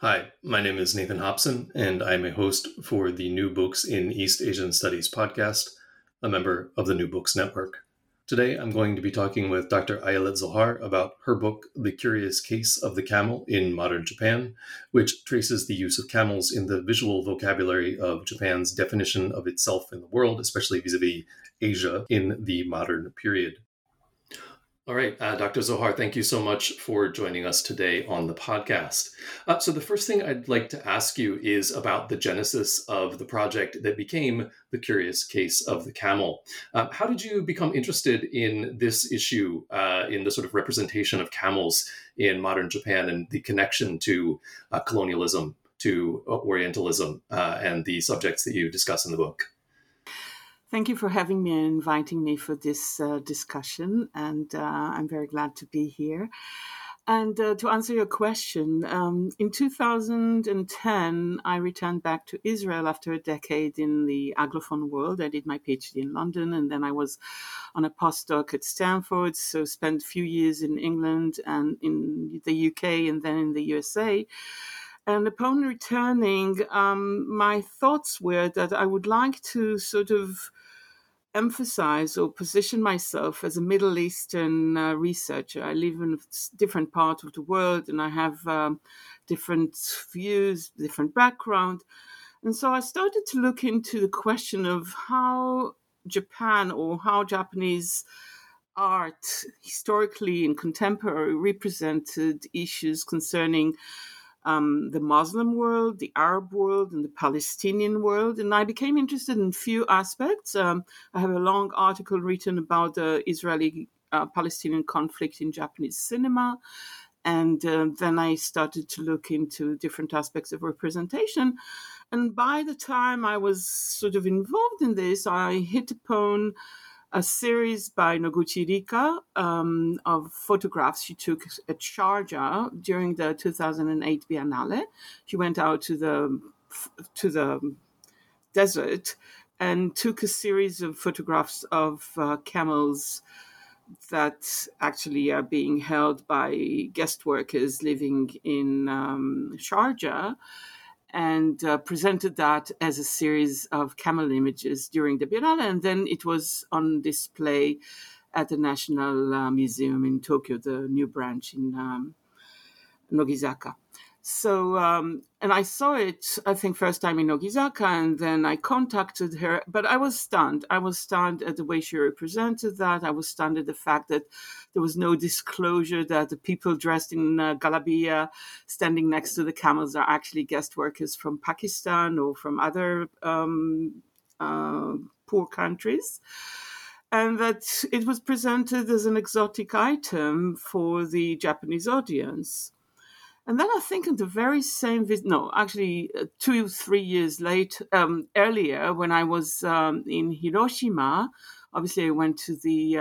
Hi, my name is Nathan Hobson, and I'm a host for the New Books in East Asian Studies podcast, a member of the New Books Network. Today, I'm going to be talking with Dr. Ayelet Zohar about her book, The Curious Case of the Camel in Modern Japan, which traces the use of camels in the visual vocabulary of Japan's definition of itself in the world, especially vis-a-vis Asia in the modern period. All right, Dr. Zohar, thank you so much for joining us today on the podcast. So the first thing I'd like to ask you is about the genesis of the project that became The Curious Case of the Camel. How did you become interested in this issue, in the sort of representation of camels in modern Japan and the connection to colonialism, to Orientalism, and the subjects that you discuss in the book? Thank you for having me and inviting me for this discussion, and I'm very glad to be here. And to answer your question, in 2010, I returned back to Israel after a decade in the Anglophone world. I did my PhD in London, and then I was on a postdoc at Stanford, so spent a few years in England and in the UK and then in the USA. And upon returning, my thoughts were that I would like to sort of emphasize or position myself as a Middle Eastern researcher. I live in a different part of the world, and I have different views, different background. And so I started to look into the question of how Japan or how Japanese art historically and contemporary represented issues concerning the Muslim world, the Arab world, and the Palestinian world. And I became interested in a few aspects. I have a long article written about the Israeli-Palestinian conflict in Japanese cinema. And then I started to look into different aspects of representation. And by the time I was sort of involved in this, I hit upon a series by Noguchi Rika of photographs she took at Sharjah during the 2008 Biennale. She went out to the desert and took a series of photographs of camels that actually are being held by guest workers living in Sharjah, and presented that as a series of camel images during the Biennale. And then it was on display at the National Museum in Tokyo, the new branch in Nogizaka. So, and I saw it, I think, first time in Nogizaka, and then I contacted her. But I was stunned. I was stunned at the way she represented that. I was stunned at the fact that there was no disclosure that the people dressed in Galabia standing next to the camels are actually guest workers from Pakistan or from other poor countries. And that it was presented as an exotic item for the Japanese audience. And then I think in the very same actually 2-3 years earlier, when I was in Hiroshima, obviously I went to the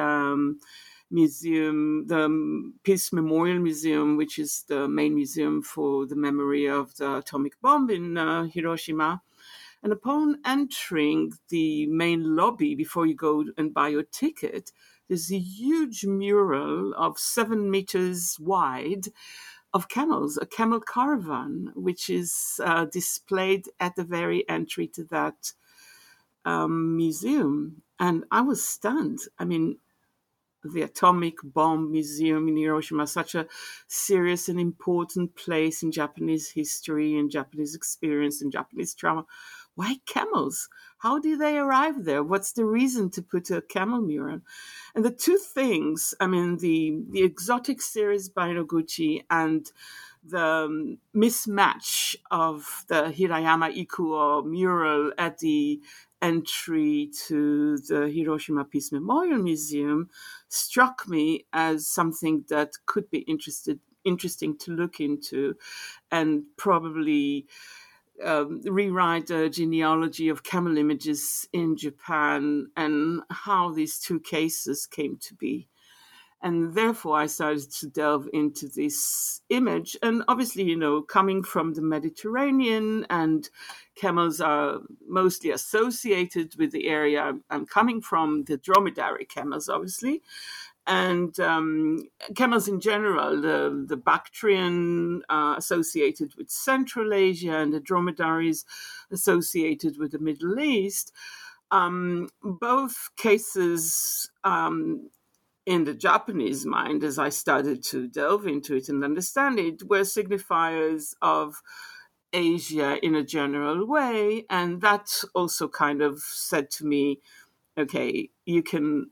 museum, the Peace Memorial Museum, which is the main museum for the memory of the atomic bomb in Hiroshima. And upon entering the main lobby, before you go and buy your ticket, there's a huge mural of 7 meters wide of camels, a camel caravan, which is displayed at the very entry to that museum. And I was stunned. I mean, the Atomic Bomb Museum in Hiroshima, such a serious and important place in Japanese history and Japanese experience and Japanese trauma. Why camels? How do they arrive there? What's the reason to put a camel mural? And the two things, I mean, the exotic series by Noguchi and the mismatch of the Hirayama Ikuo mural at the entry to the Hiroshima Peace Memorial Museum struck me as something that could be interesting to look into and probably rewrite the genealogy of camel images in Japan and how these two cases came to be. And therefore, I started to delve into this image. And obviously, you know, coming from the Mediterranean, and camels are mostly associated with the area I'm coming from, the dromedary camels, obviously. And camels in general, the Bactrian associated with Central Asia and the dromedaries associated with the Middle East. Both cases... in the Japanese mind, as I started to delve into it and understand it, were signifiers of Asia in a general way. And that also kind of said to me, okay, you can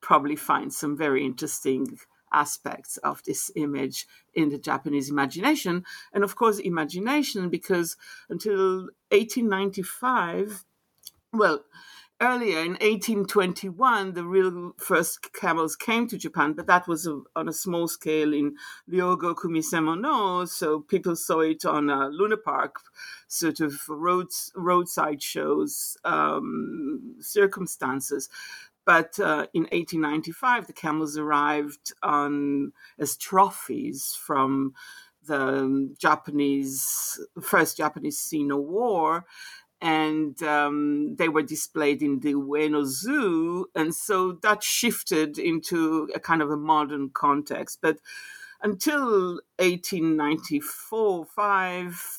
probably find some very interesting aspects of this image in the Japanese imagination. And of course, imagination, because until 1895, well, earlier in 1821, the real first camels came to Japan, but that was on a small scale in Ryogoku Misemono, so people saw it on a Luna Park sort of roadside shows circumstances. But in 1895, the camels arrived as trophies from the first Japanese Sino War. And they were displayed in the Ueno Zoo. And so that shifted into a kind of a modern context. But until 1894-5,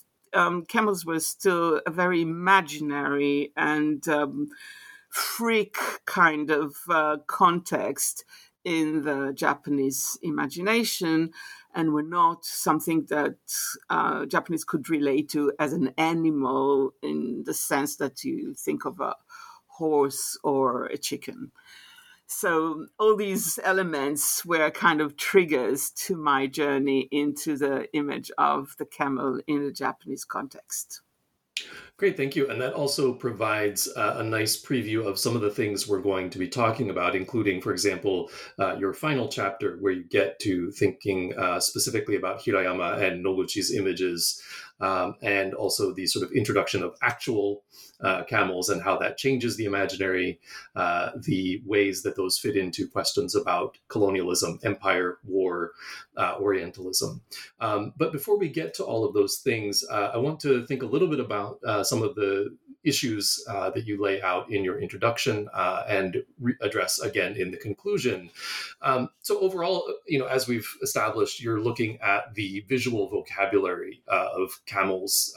camels were still a very imaginary and freak kind of context in the Japanese imagination, and were not something that Japanese could relate to as an animal in the sense that you think of a horse or a chicken. So all these elements were kind of triggers to my journey into the image of the camel in the Japanese context. Great, thank you. And that also provides a nice preview of some of the things we're going to be talking about, including, for example, your final chapter where you get to thinking specifically about Hirayama and Noguchi's images, and also the sort of introduction of actual camels and how that changes the imaginary, the ways that those fit into questions about colonialism, empire, war, Orientalism. But before we get to all of those things, I want to think a little bit about some of the issues that you lay out in your introduction and address again in the conclusion. So overall, you know, as we've established, you're looking at the visual vocabulary of camels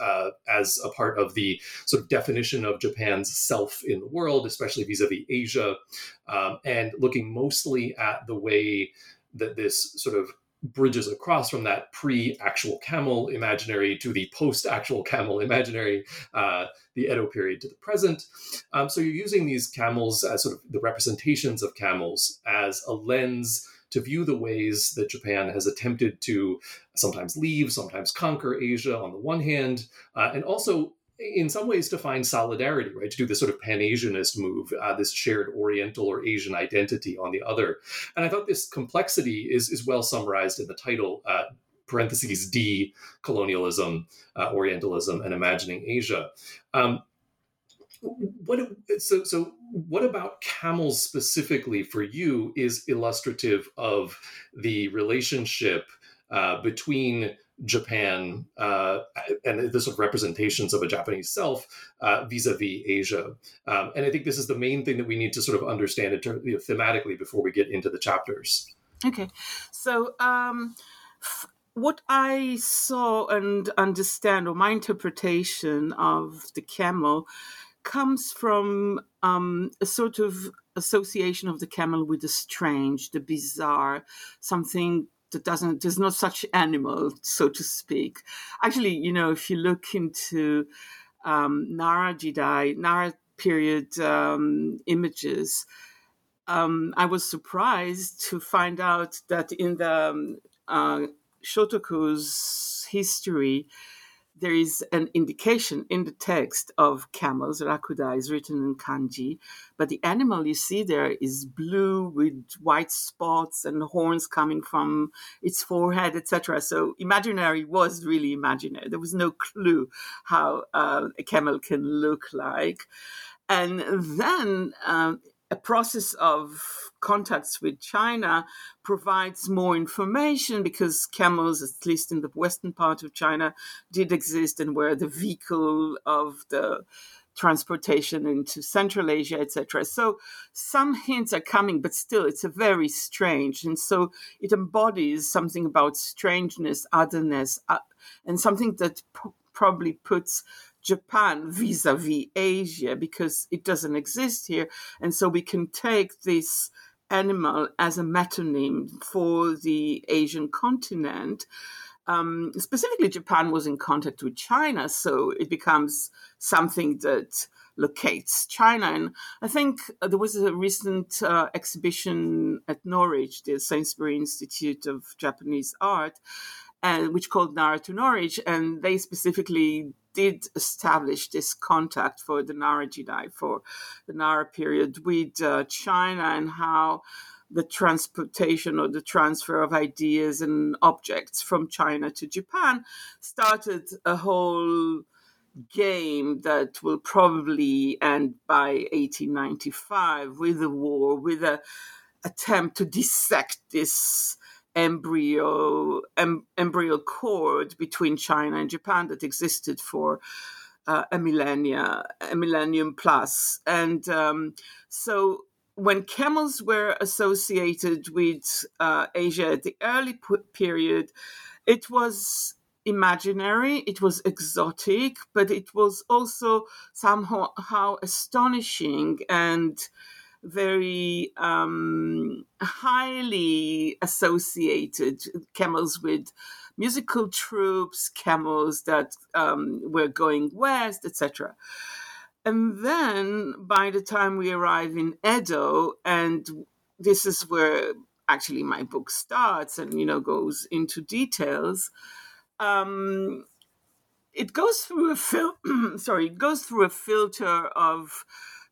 as a part of the sort of definition of Japan's self in the world, especially vis-a-vis Asia, and looking mostly at the way that this sort of bridges across from that pre-actual camel imaginary to the post-actual camel imaginary, the Edo period to the present. So you're using these camels as sort of the representations of camels as a lens to view the ways that Japan has attempted to sometimes leave, sometimes conquer Asia on the one hand, and also in some ways to find solidarity, right? To do this sort of Pan-Asianist move, this shared Oriental or Asian identity on the other. And I thought this complexity is well summarized in the title, parentheses D, Colonialism, Orientalism, and Imagining Asia. So what about camels specifically for you is illustrative of the relationship between Japan and the sort of representations of a Japanese self vis-a-vis Asia. And I think this is the main thing that we need to sort of understand thematically before we get into the chapters. Okay. So what I saw and understand, or my interpretation of the camel, comes from a sort of association of the camel with the strange, the bizarre, something that doesn't, there's not such animal, so to speak. Actually, you know, if you look into Nara Jidai, Nara period images, I was surprised to find out that in the Shotoku's history, there is an indication in the text of camels. Rakuda is written in kanji, but the animal you see there is blue with white spots and horns coming from its forehead, etc. So imaginary was really imaginary. There was no clue how a camel can look like. And then a process of contacts with China provides more information, because camels, at least in the western part of China, did exist and were the vehicle of the transportation into Central Asia, etc. So some hints are coming, but still it's a very strange. And so it embodies something about strangeness, otherness, and something that probably puts Japan vis-a-vis Asia, because it doesn't exist here. And so we can take this animal as a metonym for the Asian continent. Specifically, Japan was in contact with China, so it becomes something that locates China. And I think there was a recent exhibition at Norwich, the Sainsbury Institute of Japanese Art, which called Nara to Norwich, and they specifically did establish this contact for the Nara Jidai, for the Nara period, with China, and how the transportation or the transfer of ideas and objects from China to Japan started a whole game that will probably end by 1895 with a war, with an attempt to dissect this embryo cord between China and Japan that existed for a millennium plus. And so when camels were associated with Asia at the early period, it was imaginary, it was exotic, but it was also somehow astonishing and very highly associated. Camels with musical troupes, camels that were going west, etc. And then by the time we arrive in Edo, and this is where actually my book starts and, you know, goes into details, it goes through a filter of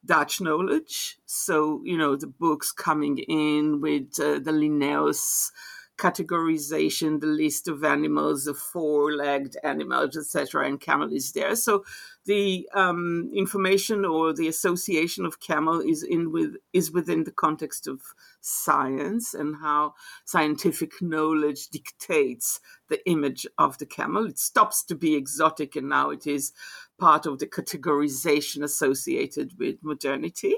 Dutch knowledge. So, you know, the books coming in with the Linnaeus categorization, the list of animals, the four-legged animals, etc., and camel is there. So the information or the association of camel is within the context of science and how scientific knowledge dictates the image of the camel. It stops to be exotic, and now it is part of the categorization associated with modernity.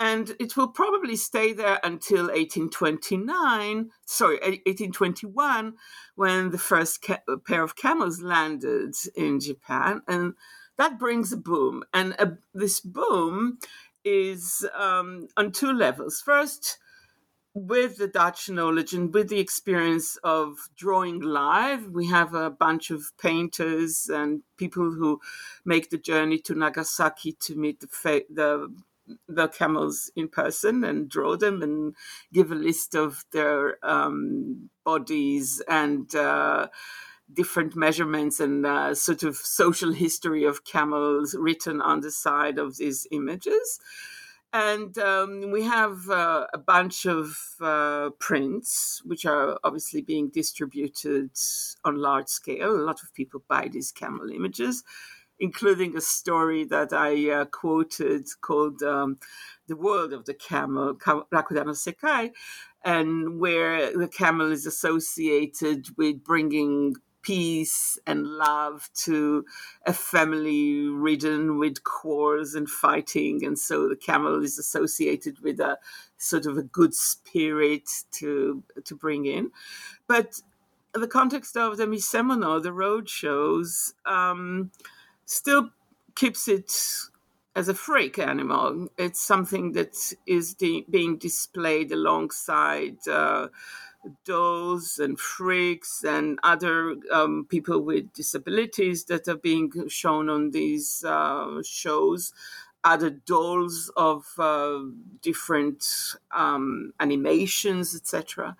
And it will probably stay there until 1821, when the first pair of camels landed in Japan. And that brings a boom. And this boom is on two levels. First, with the Dutch knowledge and with the experience of drawing live, we have a bunch of painters and people who make the journey to Nagasaki to meet the camels in person and draw them and give a list of their bodies and different measurements and sort of social history of camels written on the side of these images. And we have a bunch of prints, which are obviously being distributed on large scale. A lot of people buy these camel images. including a story that I quoted called The World of the Camel, Rakodama Sekai, and where the camel is associated with bringing peace and love to a family ridden with quarrels and fighting. And so the camel is associated with a sort of a good spirit to bring in. But in the context of the Misemono, the road shows, still keeps it as a freak animal. It's something that is being displayed alongside dolls and freaks and other people with disabilities that are being shown on these shows. Other dolls of different animations, etc.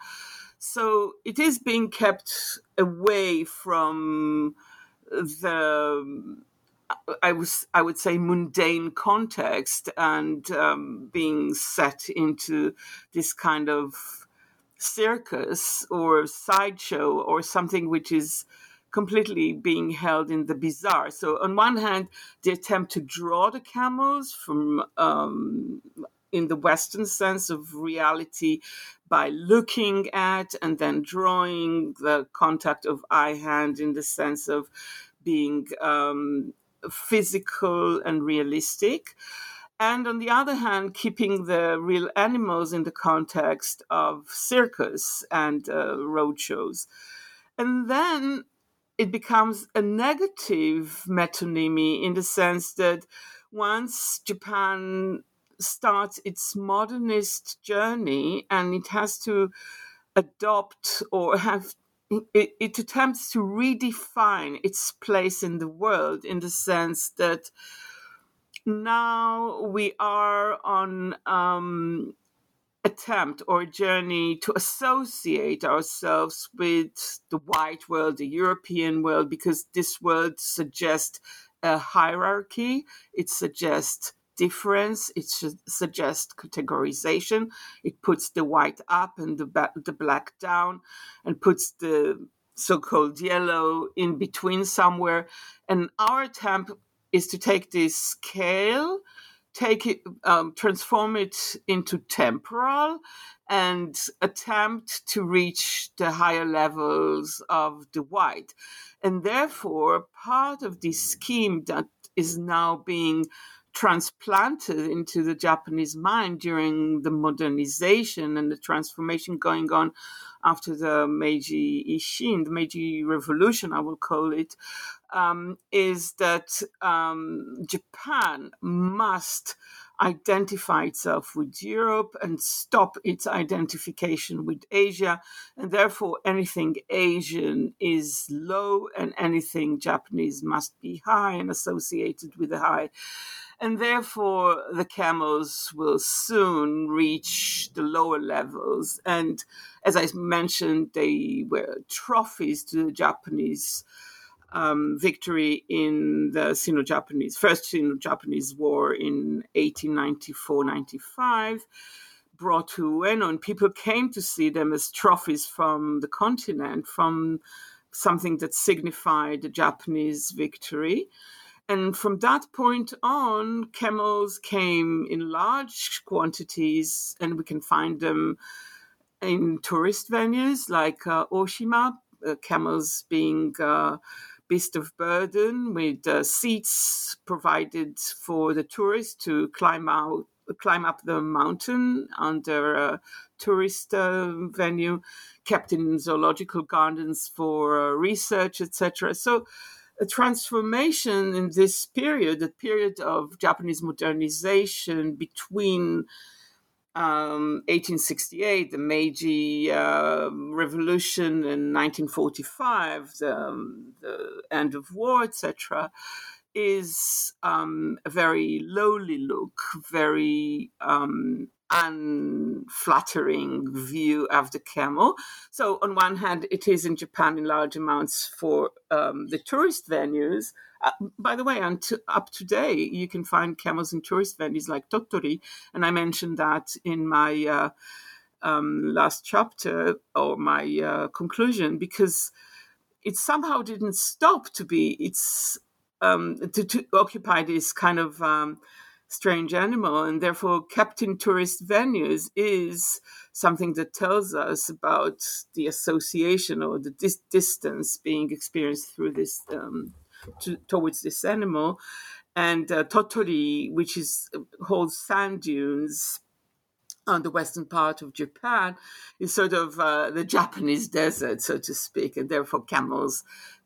So it is being kept away from the, I would say, mundane context and being set into this kind of circus or sideshow or something which is completely being held in the bizarre. So on one hand, the attempt to draw the camels from, in the Western sense of reality, by looking at and then drawing the contact of eye-hand in the sense of being physical and realistic. And on the other hand, keeping the real animals in the context of circus and road shows. And then it becomes a negative metonymy in the sense that once Japan starts its modernist journey and it has to adopt or have, it attempts to redefine its place in the world in the sense that now we are on attempt or journey to associate ourselves with the white world, the European world, because this world suggests a hierarchy, it suggests difference, it suggests categorization, it puts the white up and the black down and puts the so-called yellow in between somewhere. And our attempt is to take this scale, take it, transform it into temporal and attempt to reach the higher levels of the white. And therefore, part of this scheme that is now being transplanted into the Japanese mind during the modernization and the transformation going on after the Meiji Ishin, the Meiji Revolution, I will call it, is that Japan must identify itself with Europe and stop its identification with Asia. And therefore, anything Asian is low and anything Japanese must be high and associated with the high. And therefore, the camels will soon reach the lower levels. And as I mentioned, they were trophies to the Japanese victory in the First Sino-Japanese War in 1894-95, brought to Ueno. And people came to see them as trophies from the continent, from something that signified the Japanese victory. And from that point on, camels came in large quantities, and we can find them in tourist venues like Oshima, camels being beast of burden with seats provided for the tourists to climb up the mountain under a tourist venue, kept in zoological gardens for research, etc. So a transformation in this period, the period of Japanese modernization between 1868, the Meiji Revolution, and 1945, the end of war, etc., is a very lowly look, very unflattering view of the camel. So on one hand, it is in Japan in large amounts for the tourist venues. By the way, up to today, you can find camels in tourist venues like Tottori. And I mentioned that in my last chapter or my conclusion, because it somehow didn't stop to be. It's to occupy this kind of strange animal, and therefore capturing tourist venues is something that tells us about the association or the distance being experienced through this towards this animal. And Tottori, which is holds sand dunes on the western part of Japan, is sort of the Japanese desert, so to speak, and therefore camels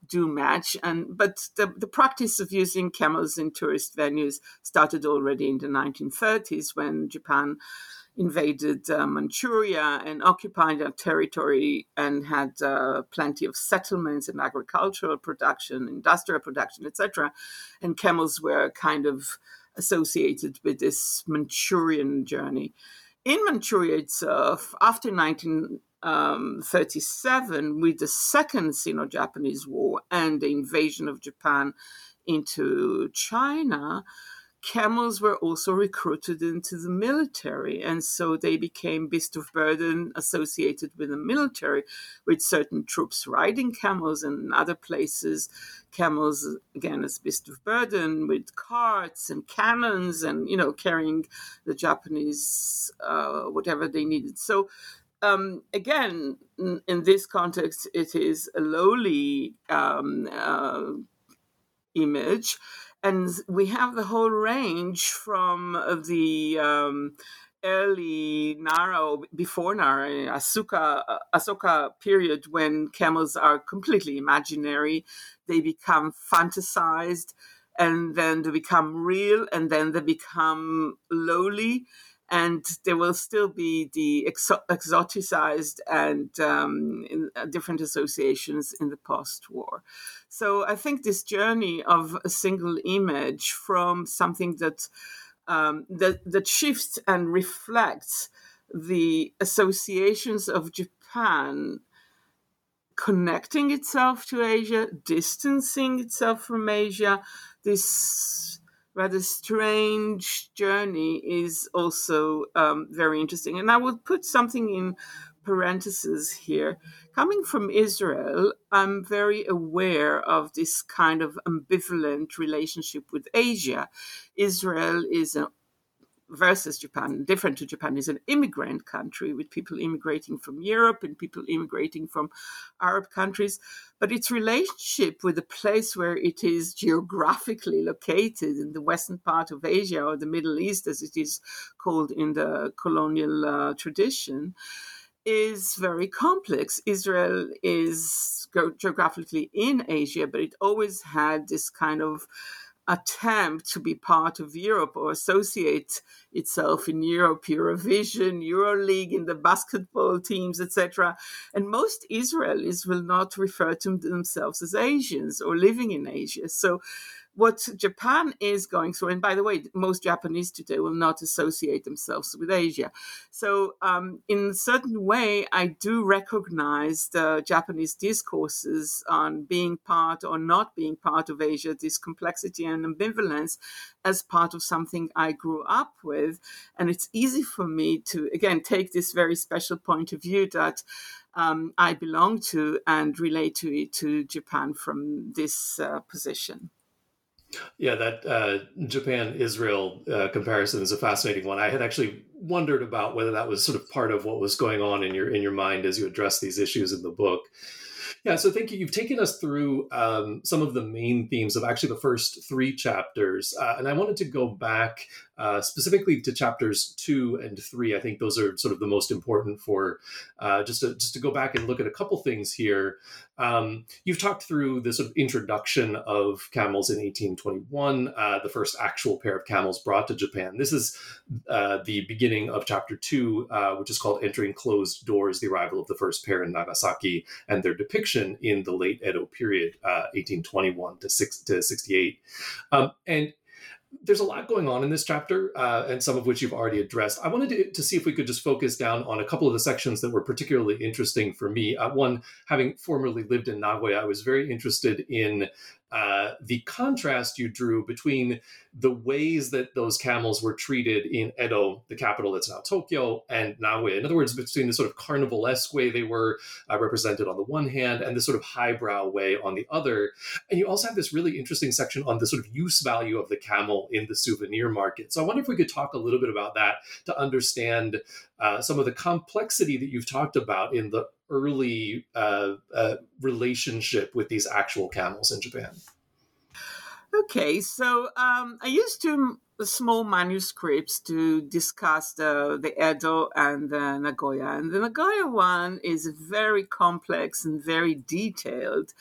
do match. But the practice of using camels in tourist venues started already in the 1930s when Japan invaded Manchuria and occupied that territory and had plenty of settlements and agricultural production, industrial production, etc. And camels were kind of associated with this Manchurian journey. In Manchuria itself, after 1937, with the Second Sino-Japanese War and the invasion of Japan into China, camels were also recruited into the military, and so they became beasts of burden associated with the military, with certain troops riding camels, and in other places camels again as beasts of burden with carts and cannons and, you know, carrying the Japanese whatever they needed. So again, in this context, it is a lowly image. And we have the whole range from the early Nara, before Nara, Ahsoka period, when camels are completely imaginary. They become fantasized, and then they become real, and then they become lowly. And there will still be the exoticized and different associations in the post-war. So I think this journey of a single image from something that that shifts and reflects the associations of Japan, connecting itself to Asia, distancing itself from Asia, this rather strange journey is also very interesting. And I would put something in parentheses here. Coming from Israel, I'm very aware of this kind of ambivalent relationship with Asia. Israel is versus Japan, different to Japan, is an immigrant country with people immigrating from Europe and people immigrating from Arab countries. But its relationship with the place where it is geographically located in the western part of Asia, or the Middle East, as it is called in the colonial tradition, is very complex. Israel is geographically in Asia, but it always had this kind of attempt to be part of Europe or associate itself in Europe, Eurovision, EuroLeague, in the basketball teams, etc. And most Israelis will not refer to themselves as Asians or living in Asia. So what Japan is going through, and by the way, most Japanese today will not associate themselves with Asia. So in a certain way, I do recognize the Japanese discourses on being part or not being part of Asia, this complexity and ambivalence, as part of something I grew up with. And it's easy for me to, again, take this very special point of view that I belong to and relate to it, to Japan, from this position. Yeah, that Japan-Israel comparison is a fascinating one. I had actually wondered about whether that was sort of part of what was going on in your mind as you address these issues in the book. Yeah, so thank you. You've taken us through some of the main themes of actually the first three chapters. And I wanted to go back specifically to chapters 2 and 3. I think those are sort of the most important for just to go back and look at a couple things here. You've talked through the sort of introduction of camels in 1821, the first actual pair of camels brought to Japan. This is the beginning of chapter 2, which is called Entering Closed Doors, the Arrival of the First Pair in Nagasaki and Their Depiction in the Late Edo Period, 1821 to 68. And there's a lot going on in this chapter, and some of which you've already addressed. I wanted to see if we could just focus down on a couple of the sections that were particularly interesting for me. One, having formerly lived in Nagoya, I was very interested in the contrast you drew between the ways that those camels were treated in Edo, the capital that's now Tokyo, and Nagoya. In other words, between the sort of carnivalesque way they were represented on the one hand and the sort of highbrow way on the other. And you also have this really interesting section on the sort of use value of the camel in the souvenir market. So I wonder if we could talk a little bit about that to understand some of the complexity that you've talked about in the early relationship with these actual camels in Japan. Okay, so I used two small manuscripts to discuss the Edo and the Nagoya. And the Nagoya one is a very complex and very detailed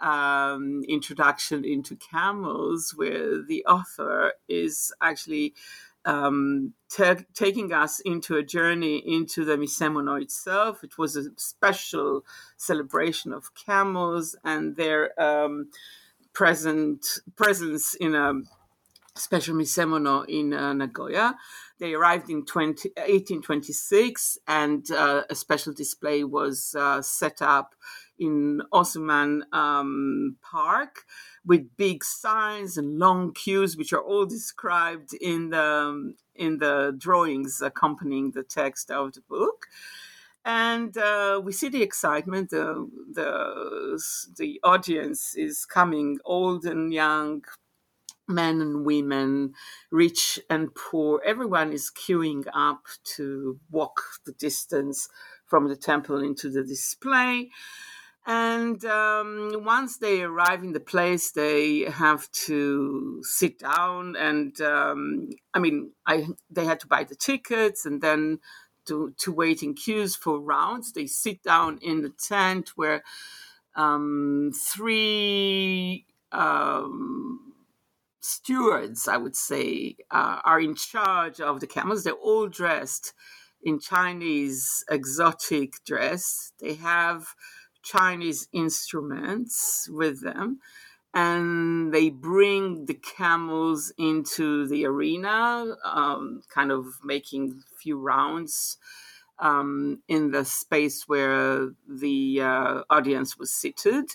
introduction into camels, where the author is actually taking us into a journey into the Misemono itself. It was a special celebration of camels and their presence in a special Misemono in Nagoya. They arrived in 1826, and a special display was set up in Osman Park, with big signs and long queues, which are all described in the drawings accompanying the text of the book. And we see the excitement. The audience is coming, old and young, men and women, rich and poor. Everyone is queuing up to walk the distance from the temple into the display. And once they arrive in the place, they have to sit down and, they had to buy the tickets and then to wait in queues for rounds. They sit down in the tent where three stewards, I would say, are in charge of the camels. They're all dressed in Chinese exotic dress. They have Chinese instruments with them, and they bring the camels into the arena, kind of making a few rounds in the space where the audience was seated.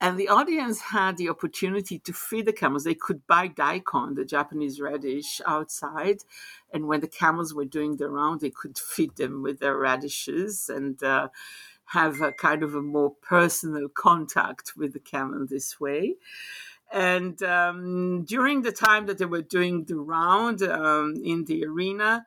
And the audience had the opportunity to feed the camels. They could buy daikon, the Japanese radish, outside. And when the camels were doing the round, they could feed them with their radishes and have a kind of a more personal contact with the camel this way. And during the time that they were doing the round in the arena,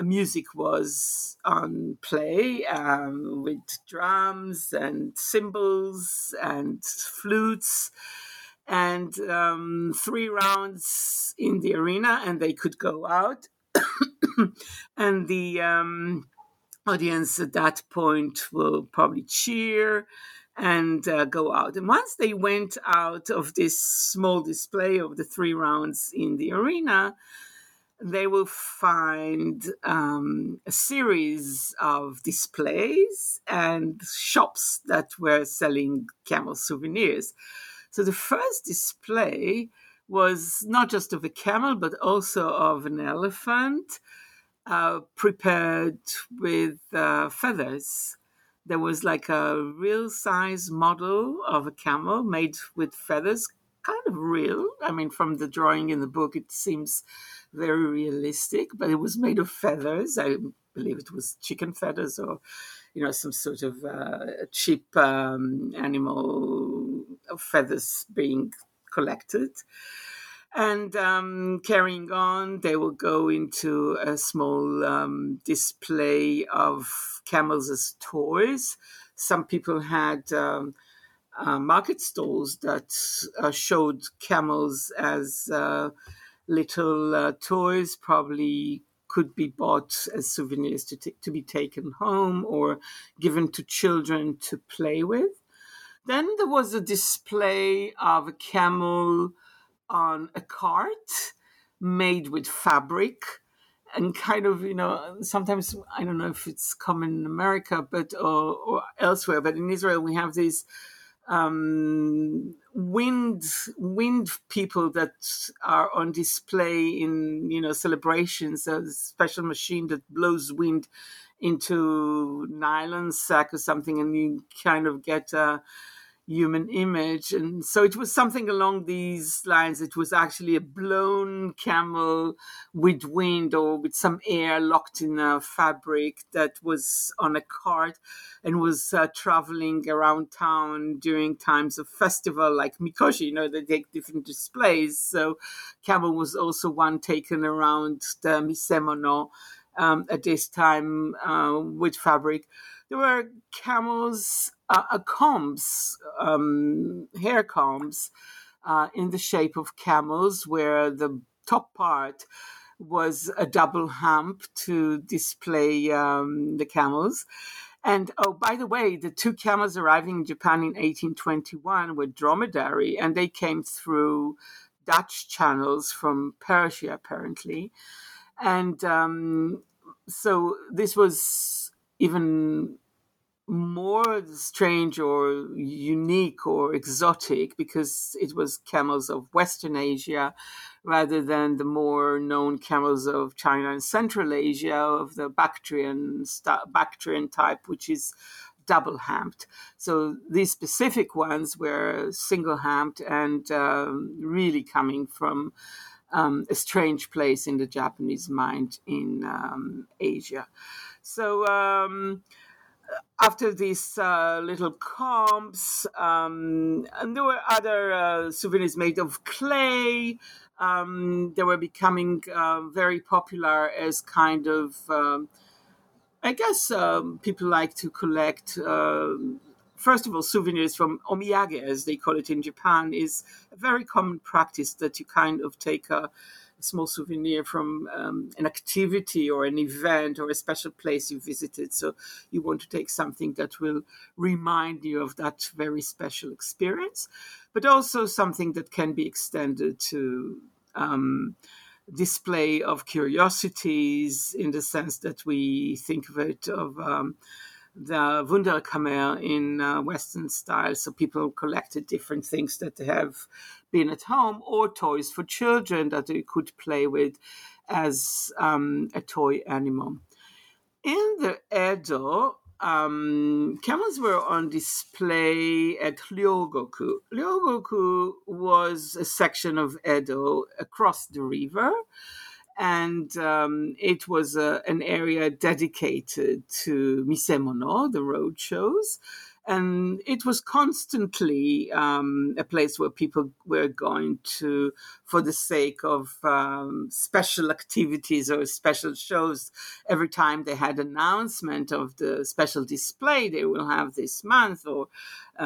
music was on play with drums and cymbals and flutes. And three rounds in the arena, and they could go out. And the audience at that point will probably cheer and go out. And once they went out of this small display of the three rounds in the arena, they will find a series of displays and shops that were selling camel souvenirs. So the first display was not just of a camel, but also of an elephant, prepared with feathers. There was like a real size model of a camel made with feathers, kind of real. I mean, from the drawing in the book, it seems very realistic, but it was made of feathers. I believe it was chicken feathers or, some sort of cheap animal feathers being collected. And carrying on, they will go into a small display of camels as toys. Some people had market stalls that showed camels as little toys, probably could be bought as souvenirs to be taken home or given to children to play with. Then there was a display of a camel on a cart made with fabric, and kind of, sometimes, I don't know if it's common in America or elsewhere, but in Israel we have these wind people that are on display in, celebrations, a special machine that blows wind into nylon sack or something, and you kind of get human image. And so it was something along these lines. It was actually a blown camel with wind or with some air locked in a fabric that was on a cart and was traveling around town during times of festival like Mikoshi. You know, they take different displays. So camel was also one taken around the Misemono at this time with fabric. There were camels, combs, hair combs in the shape of camels, where the top part was a double hump to display the camels. And, oh, by the way, the two camels arriving in Japan in 1821 were dromedary, and they came through Dutch channels from Persia, apparently. And so this was even more strange or unique or exotic because it was camels of Western Asia rather than the more known camels of China and Central Asia of the Bactrian type, which is double-humped. So these specific ones were single-humped and really coming from a strange place in the Japanese mind in Asia. So after these little comps, and there were other souvenirs made of clay. They were becoming very popular as kind of, I guess people like to collect, first of all, souvenirs from omiyage, as they call it in Japan, is a very common practice that you kind of take a small souvenir from an activity or an event or a special place you visited. So you want to take something that will remind you of that very special experience, but also something that can be extended to display of curiosities in the sense that we think of it of the Wunderkammer in Western style. So people collected different things that have been at home or toys for children that they could play with as a toy animal. In the Edo, camels were on display at Ryogoku. Ryogoku was a section of Edo across the river. And it was an area dedicated to Misemono, the road shows. And it was constantly a place where people were going to for the sake of special activities or special shows. Every time they had announcement of the special display they will have this month or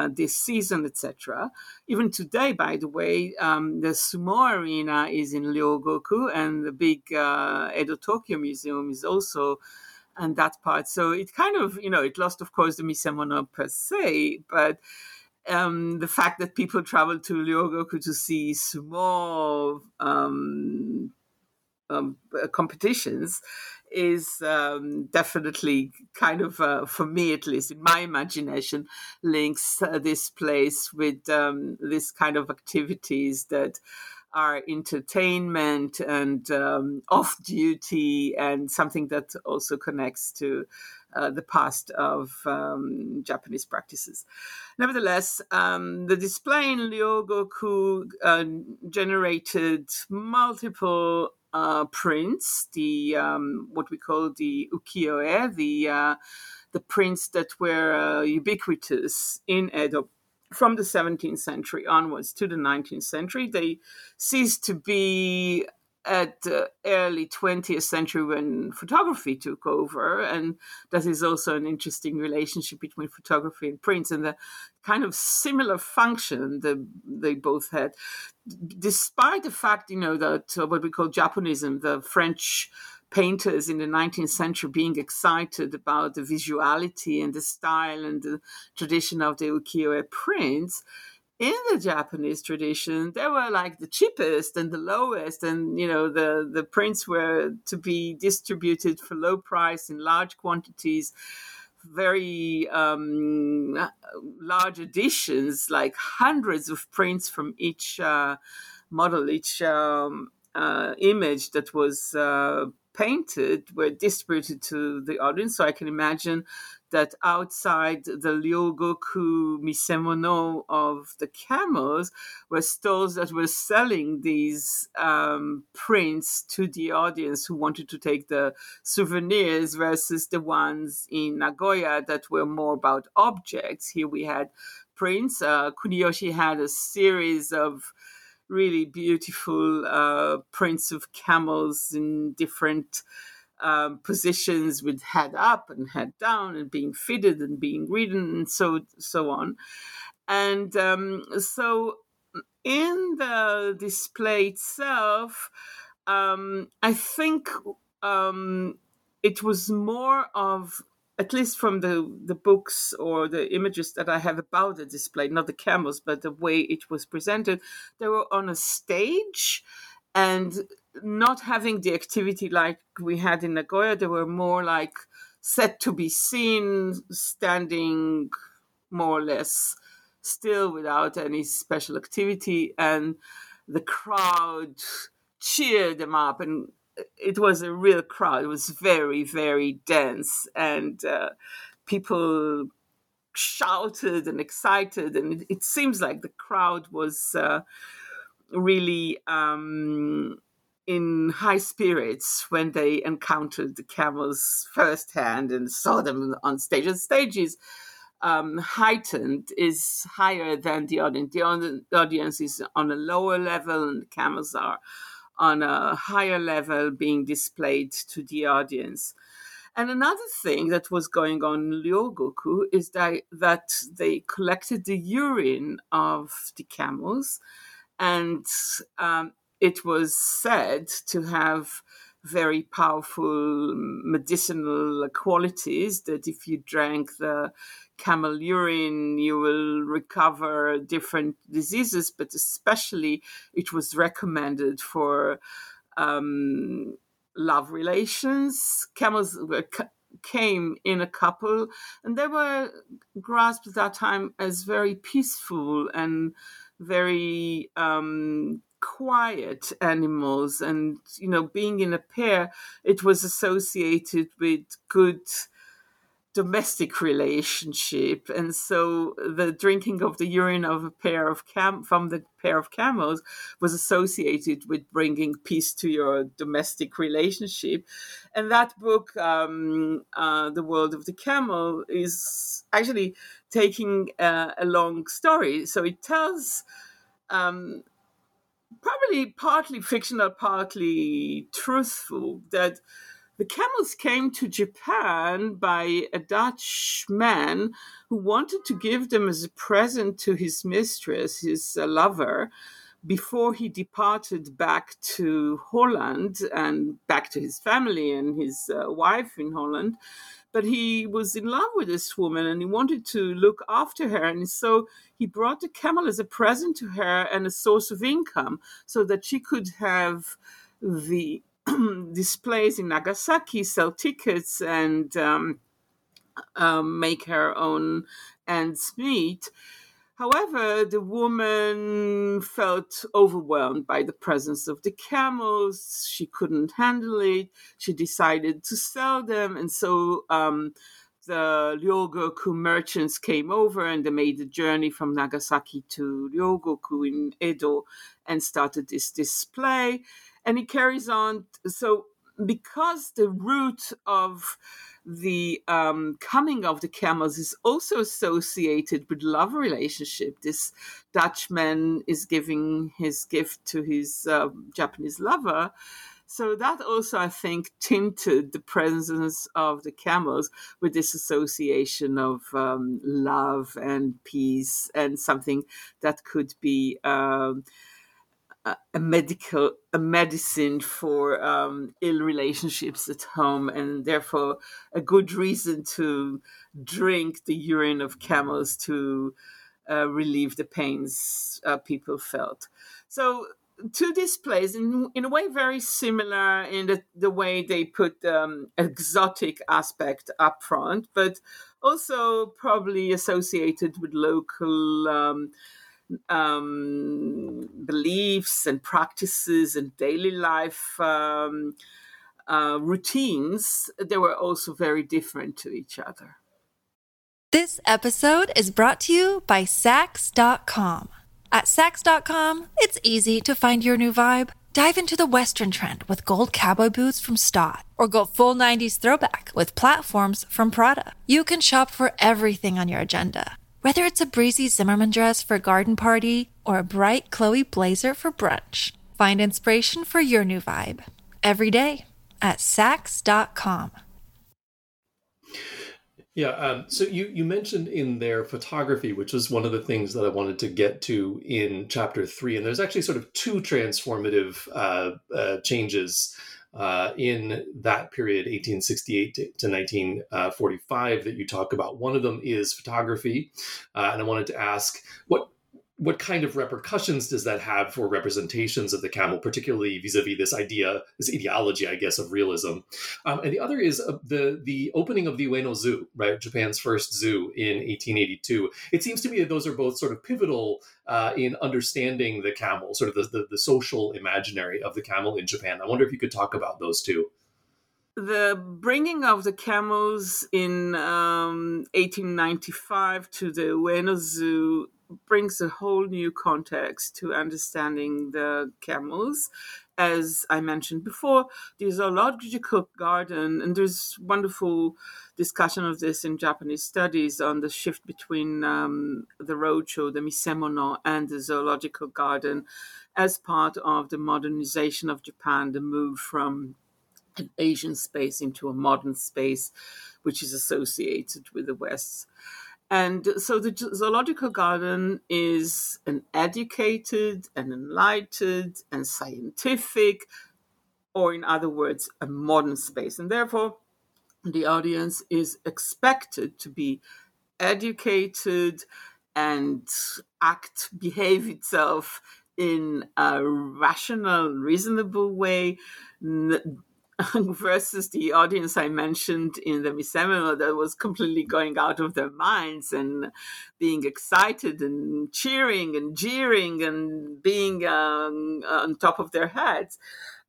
this season, etc. Even today, by the way, the sumo arena is in Ryogoku, and the big Edo Tokyo Museum is also and that part. So it kind of, you know, it lost, of course, the Misemono per se, but the fact that people traveled to Ryogoku to see sumo competitions is definitely kind of, for me at least, in my imagination, links this place with this kind of activities that are entertainment and off-duty and something that also connects to the past of Japanese practices. Nevertheless, the display in Ryogoku generated multiple prints, the what we call the ukiyo-e, the prints that were ubiquitous in Edo from the 17th century onwards to the 19th century. They ceased to be at the early 20th century when photography took over. And that is also an interesting relationship between photography and prints and the kind of similar function that they both had. Despite the fact, you know, that what we call Japonism, the French painters in the 19th century being excited about the visuality and the style and the tradition of the ukiyo-e prints, in the Japanese tradition, they were like the cheapest and the lowest. And, you know, the prints were to be distributed for low price in large quantities, very large editions, like hundreds of prints from each model, each image that was painted were distributed to the audience. So I can imagine that outside the Ryogoku Misemono of the camels were stores that were selling these prints to the audience who wanted to take the souvenirs, versus the ones in Nagoya that were more about objects. Here we had prints. Kuniyoshi had a series of really beautiful prints of camels in different positions, with head up and head down, and being fitted and being ridden, and so on. And so in the display itself, I think it was more of, at least from the books or the images that I have about the display, not the camels, but the way it was presented, they were on a stage, and not having the activity like we had in Nagoya. They were more like set to be seen, standing more or less still without any special activity, and the crowd cheered them up, and it was a real crowd. It was very, very dense, and people shouted and excited, and it seems like the crowd was really in high spirits when they encountered the camels firsthand and saw them on stage. And stages heightened is higher than the audience. The audience is on a lower level, and the camels are on a higher level, being displayed to the audience. And another thing that was going on in Ryogoku is that they collected the urine of the camels, and it was said to have very powerful medicinal qualities, that if you drank the camel urine, you will recover different diseases, but especially it was recommended for love relations. Camels came in a couple, and they were grasped at that time as very peaceful and very quiet animals, and being in a pair, it was associated with good domestic relationship. And so the drinking of the urine of a pair of from the pair of camels was associated with bringing peace to your domestic relationship. And that book, The World of the Camel, is actually taking a long story. So it tells probably partly fictional, partly truthful, that the camels came to Japan by a Dutch man who wanted to give them as a present to his mistress, his lover, before he departed back to Holland and back to his family and his wife in Holland. But he was in love with this woman, and he wanted to look after her. And so he brought the camel as a present to her and a source of income, so that she could have the displays in Nagasaki, sell tickets, and make her own ends meet. However, the woman felt overwhelmed by the presence of the camels. She couldn't handle it. She decided to sell them. And so the Ryogoku merchants came over, and they made the journey from Nagasaki to Ryogoku in Edo and started this display. And it carries on. So because the root of the coming of the camels is also associated with love relationship, this Dutchman is giving his gift to his Japanese lover. So that also, I think, tinted the presence of the camels with this association of love and peace, and something that could be a medicine for ill relationships at home, and therefore a good reason to drink the urine of camels to relieve the pains people felt. So two displays, in a way very similar in the way they put the exotic aspect up front, but also probably associated with local beliefs and practices and daily life routines. They were also very different to each other. This episode is brought to you by Saks.com. At Saks.com, it's easy to find your new vibe. Dive into the Western trend with gold cowboy boots from Stott, or go full 90s throwback with platforms from Prada. You can shop for everything on your agenda, whether it's a breezy Zimmermann dress for a garden party or a bright Chloe blazer for brunch. Find inspiration for your new vibe every day at Saks.com. Yeah, so you mentioned in there photography, which was one of the things that I wanted to get to in Chapter 3. And there's actually sort of two transformative changes in that period, 1868 to 1945, that you talk about. One of them is photography. And I wanted to ask, what kind of repercussions does that have for representations of the camel, particularly vis-a-vis this ideology, I guess, of realism? And the other is the opening of the Ueno Zoo, right? Japan's first zoo in 1882. It seems to me that those are both sort of pivotal in understanding the camel, sort of the social imaginary of the camel in Japan. I wonder if you could talk about those two. The bringing of the camels in 1895 to the Ueno Zoo brings a whole new context to understanding the camels. As I mentioned before, the zoological garden, and there's wonderful discussion of this in Japanese studies on the shift between the roadshow, the Misemono, and the zoological garden as part of the modernization of Japan, the move from an Asian space into a modern space, which is associated with the West. And so the zoological garden is an educated and enlightened and scientific, or in other words, a modern space. And therefore, the audience is expected to be educated and behave itself in a rational, reasonable way, versus the audience I mentioned in the Misemono that was completely going out of their minds and being excited and cheering and jeering and being on top of their heads.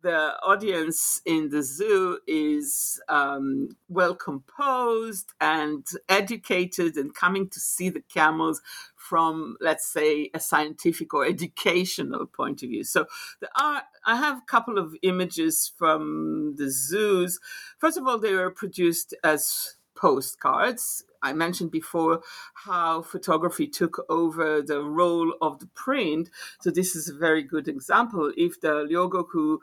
The audience in the zoo is well composed and educated and coming to see the camels from, let's say, a scientific or educational point of view. So I have a couple of images from the zoos. First of all, they were produced as postcards. I mentioned before how photography took over the role of the print. So this is a very good example. If the Ryogoku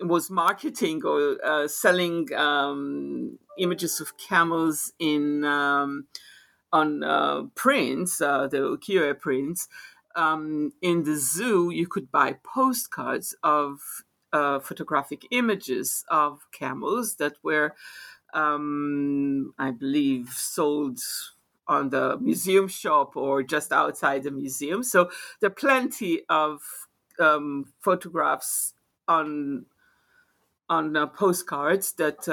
was marketing or selling images of camels in on prints, the Ukiyo-e prints, in the zoo, you could buy postcards of photographic images of camels that were I believe sold on the museum shop or just outside the museum. So there are plenty of photographs on postcards that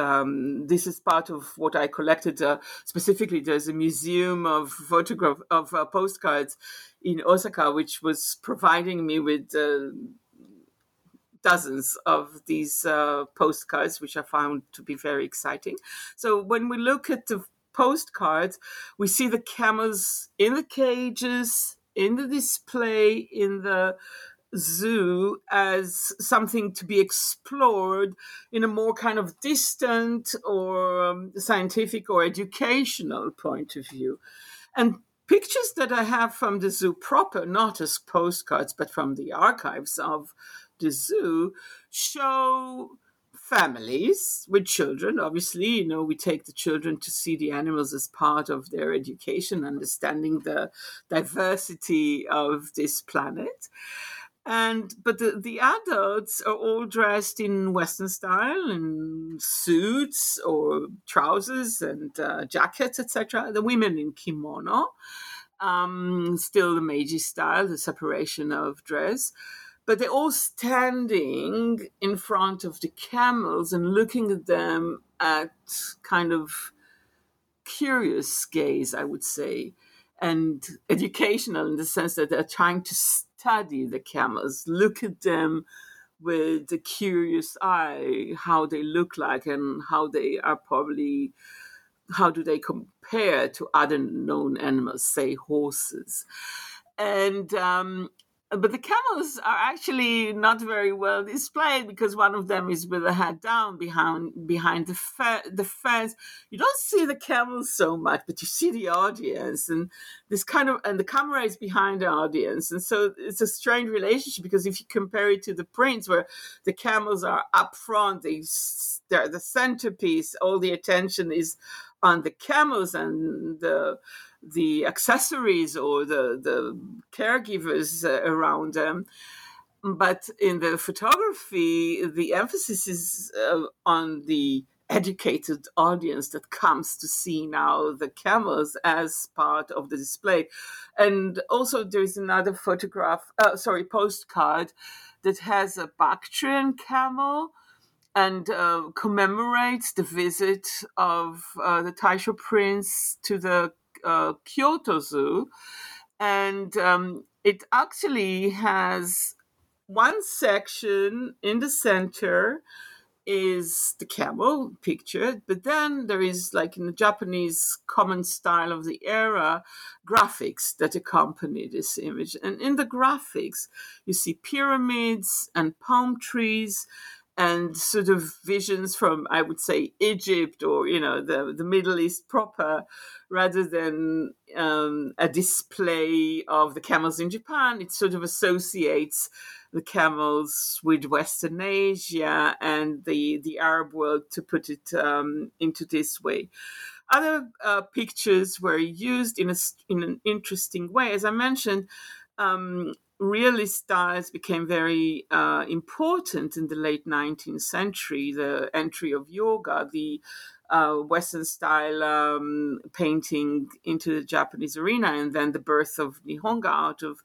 this is part of what I collected. Specifically, there's a museum of postcards in Osaka, which was providing me with dozens of these postcards, which I found to be very exciting. So when we look at the postcards, we see the camels in the cages, in the display, in the zoo as something to be explored in a more kind of distant or scientific or educational point of view. And pictures that I have from the zoo proper, not as postcards, but from the archives of the zoo, show families with children. Obviously, we take the children to see the animals as part of their education, understanding the diversity of this planet. But the adults are all dressed in Western style, in suits or trousers and jackets, etc. The women in kimono, still the Meiji style, the separation of dress. But they're all standing in front of the camels and looking at them at kind of curious gaze, I would say, and educational in the sense that they're trying to study the camels, look at them with a curious eye, how they look like and how they are probably how do they compare to other known animals, say horses? And but the camels are actually not very well displayed because one of them is with the head down behind the fence. You don't see the camels so much, but you see the audience, and this kind of, and the camera is behind the audience. And so it's a strange relationship, because if you compare it to the prints where the camels are up front, they're the centerpiece, all the attention is on the camels and the accessories or the caregivers around them. But in the photography, the emphasis is on the educated audience that comes to see now the camels as part of the display. And also there is another postcard that has a Bactrian camel and commemorates the visit of the Taisho prince to the Kyoto Zoo. And it actually has one section in the center is the camel pictured, but then there is, like in the Japanese common style of the era, graphics that accompany this image. And in the graphics, you see pyramids and palm trees and sort of visions from, I would say, Egypt or, the Middle East proper, rather than a display of the camels in Japan. It sort of associates the camels with Western Asia and the Arab world, to put it into this way. Other pictures were used in an interesting way. As I mentioned, realist styles became very important in the late 19th century. The entry of yoga, the Western style painting into the Japanese arena, and then the birth of Nihonga out of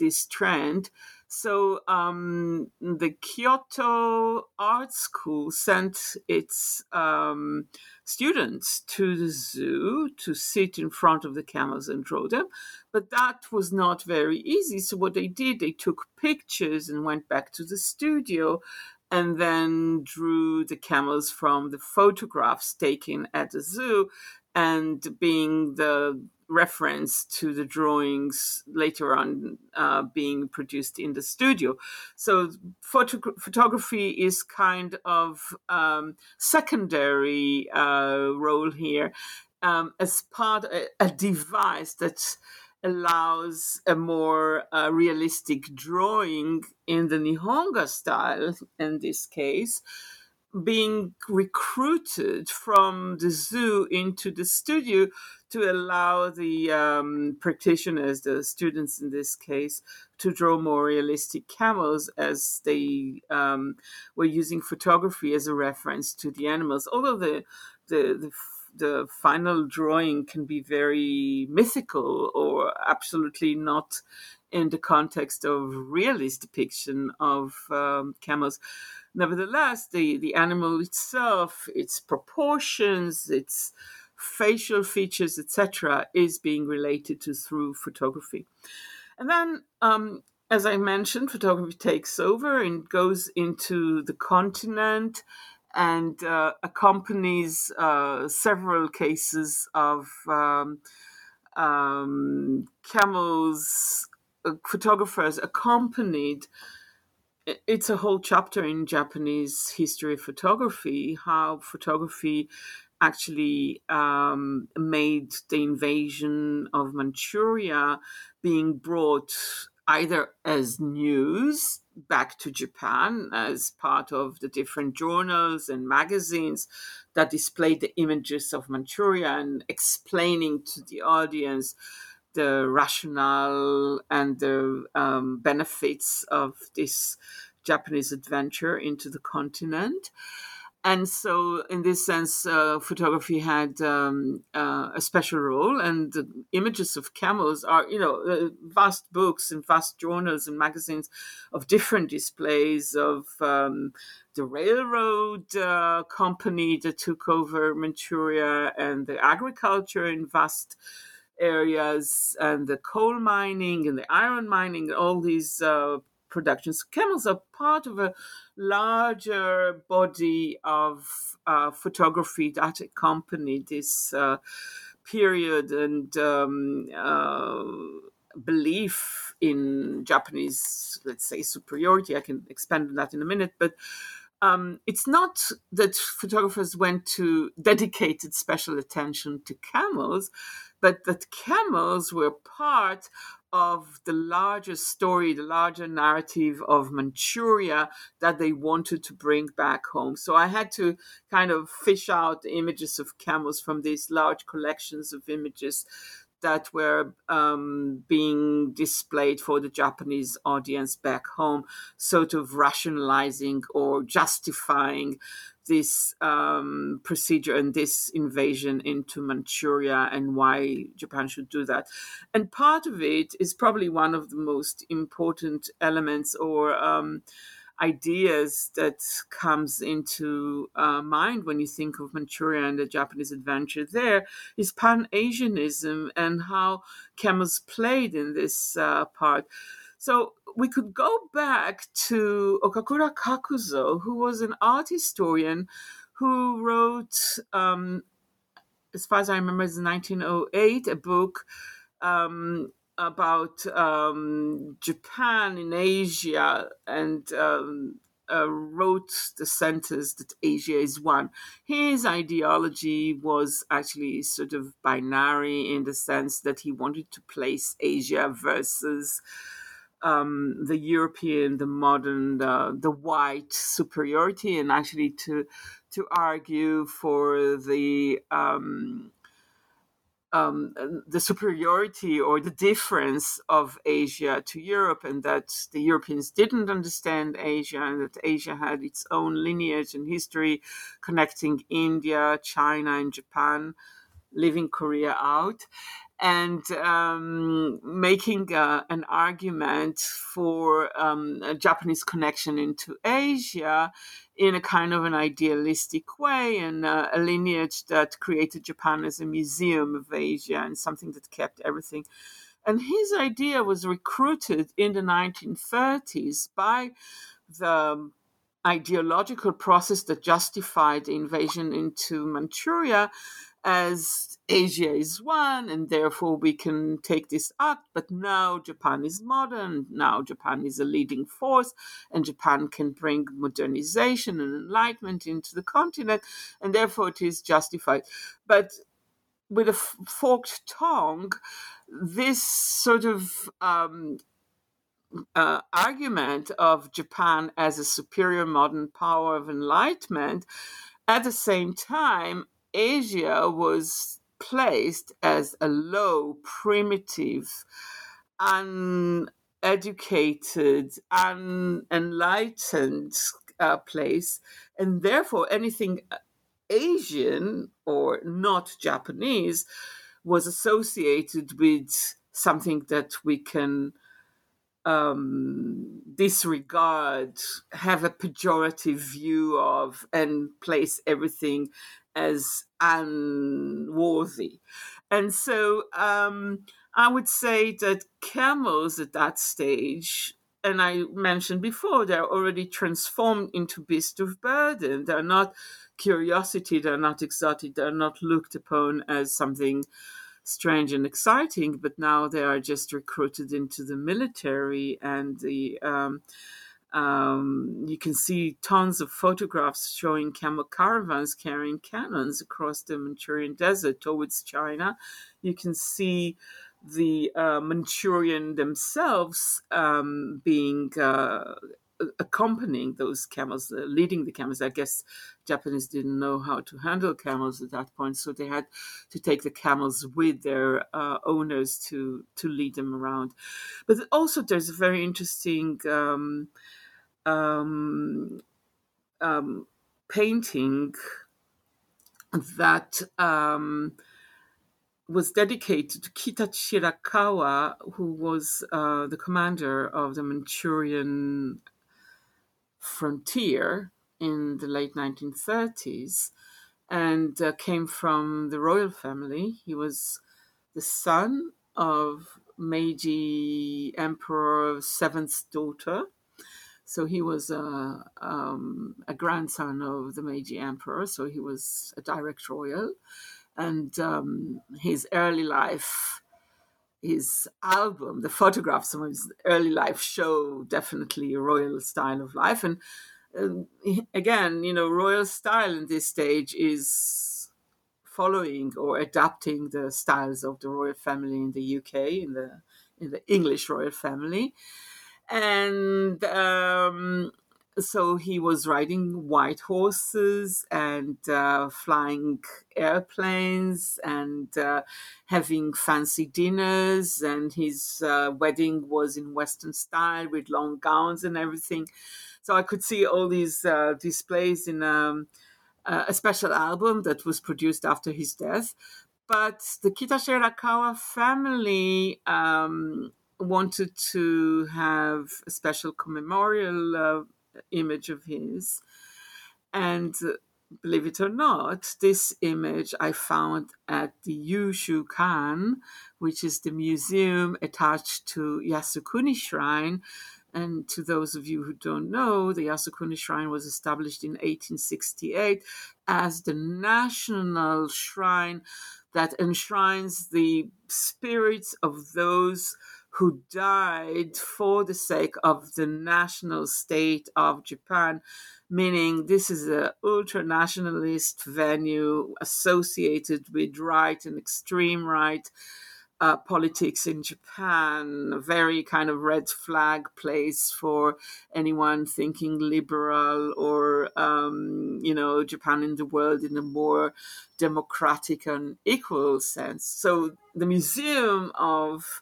this trend. So the Kyoto Art School sent its students to the zoo to sit in front of the camels and draw them. But that was not very easy. So what they did, they took pictures and went back to the studio and then drew the camels from the photographs taken at the zoo and being the reference to the drawings later on being produced in the studio. So photography is kind of secondary role here, as part of a device that allows a more realistic drawing in the Nihonga style, in this case, being recruited from the zoo into the studio to allow the practitioners, the students in this case, to draw more realistic camels, as they were using photography as a reference to the animals. Although the final drawing can be very mythical or absolutely not in the context of realist depiction of camels. Nevertheless, the animal itself, its proportions, its facial features, etc., is being related to through photography. And then, as I mentioned, photography takes over and goes into the continent and accompanies several cases of camels. Photographers accompanied. It's a whole chapter in Japanese history of photography, how photography actually made the invasion of Manchuria being brought either as news back to Japan as part of the different journals and magazines that displayed the images of Manchuria and explaining to the audience the rationale and the benefits of this Japanese adventure into the continent. And so in this sense, photography had a special role, and the images of camels are, vast books and vast journals and magazines of different displays of the railroad company that took over Manchuria, and the agriculture in vast areas, and the coal mining and the iron mining, all these productions. Camels are part of a larger body of photography that accompanied this period and belief in Japanese, let's say, superiority. I can expand on that in a minute, but it's not that photographers went to dedicated special attention to camels, but that camels were part of the larger story, the larger narrative of Manchuria that they wanted to bring back home. So I had to kind of fish out images of camels from these large collections of images that were being displayed for the Japanese audience back home, sort of rationalizing or justifying this procedure and this invasion into Manchuria and why Japan should do that. And part of it is probably one of the most important elements or ideas that comes into mind when you think of Manchuria and the Japanese adventure there is Pan-Asianism and how camels played in this part. So we could go back to Okakura Kakuzo, who was an art historian who wrote, as far as I remember, it's 1908, a book about Japan in Asia and wrote the sentence that Asia is one. His ideology was actually sort of binary in the sense that he wanted to place Asia versus the European, the modern, the white superiority, and actually to argue for the superiority or the difference of Asia to Europe, and that the Europeans didn't understand Asia, and that Asia had its own lineage and history connecting India, China, and Japan, leaving Korea out, and making an argument for a Japanese connection into Asia in a kind of an idealistic way, and a lineage that created Japan as a museum of Asia and something that kept everything. And his idea was recruited in the 1930s by the ideological process that justified the invasion into Manchuria as Asia is one, and therefore we can take this up. But now Japan is modern, now Japan is a leading force, and Japan can bring modernization and enlightenment into the continent, and therefore it is justified. But with a forked tongue, this sort of argument of Japan as a superior modern power of enlightenment, at the same time, Asia was placed as a low, primitive, uneducated, unenlightened place, and therefore anything Asian or not Japanese was associated with something that we can disregard, have a pejorative view of, and place everything as unworthy. And so I would say that camels at that stage, and I mentioned before, they're already transformed into beasts of burden. They're not curiosity, they're not exotic, they're not looked upon as something strange and exciting, but now they are just recruited into the military and the... you can see tons of photographs showing camel caravans carrying cannons across the Manchurian desert towards China. You can see the Manchurian themselves being accompanying those camels, leading the camels. I guess Japanese didn't know how to handle camels at that point, so they had to take the camels with their owners to lead them around. But also there's a very interesting painting that was dedicated to Kitachi Shirakawa, who was the commander of the Manchurian frontier in the late 1930s, and came from the royal family. He was the son of Meiji Emperor VII's daughter, So he was a grandson of the Meiji Emperor, so he was a direct royal. And his early life, his album, the photographs of his early life show definitely a royal style of life. And again, you know, royal style in this stage is following or adapting the styles of the royal family in the UK, in the English royal family. And so he was riding white horses and flying airplanes and having fancy dinners. And his wedding was in Western style with long gowns and everything. So I could see all these displays in a special album that was produced after his death. But the Kitashi Arakawa family wanted to have a special memorial image of his. And believe it or not, this image I found at the Yushukan, which is the museum attached to Yasukuni Shrine. And to those of you who don't know, the Yasukuni Shrine was established in 1868 as the national shrine that enshrines the spirits of those who died for the sake of the national state of Japan, meaning this is an ultra-nationalist venue associated with right and extreme right politics in Japan, a very kind of red flag place for anyone thinking liberal or, you know, Japan in the world in a more democratic and equal sense. So the museum of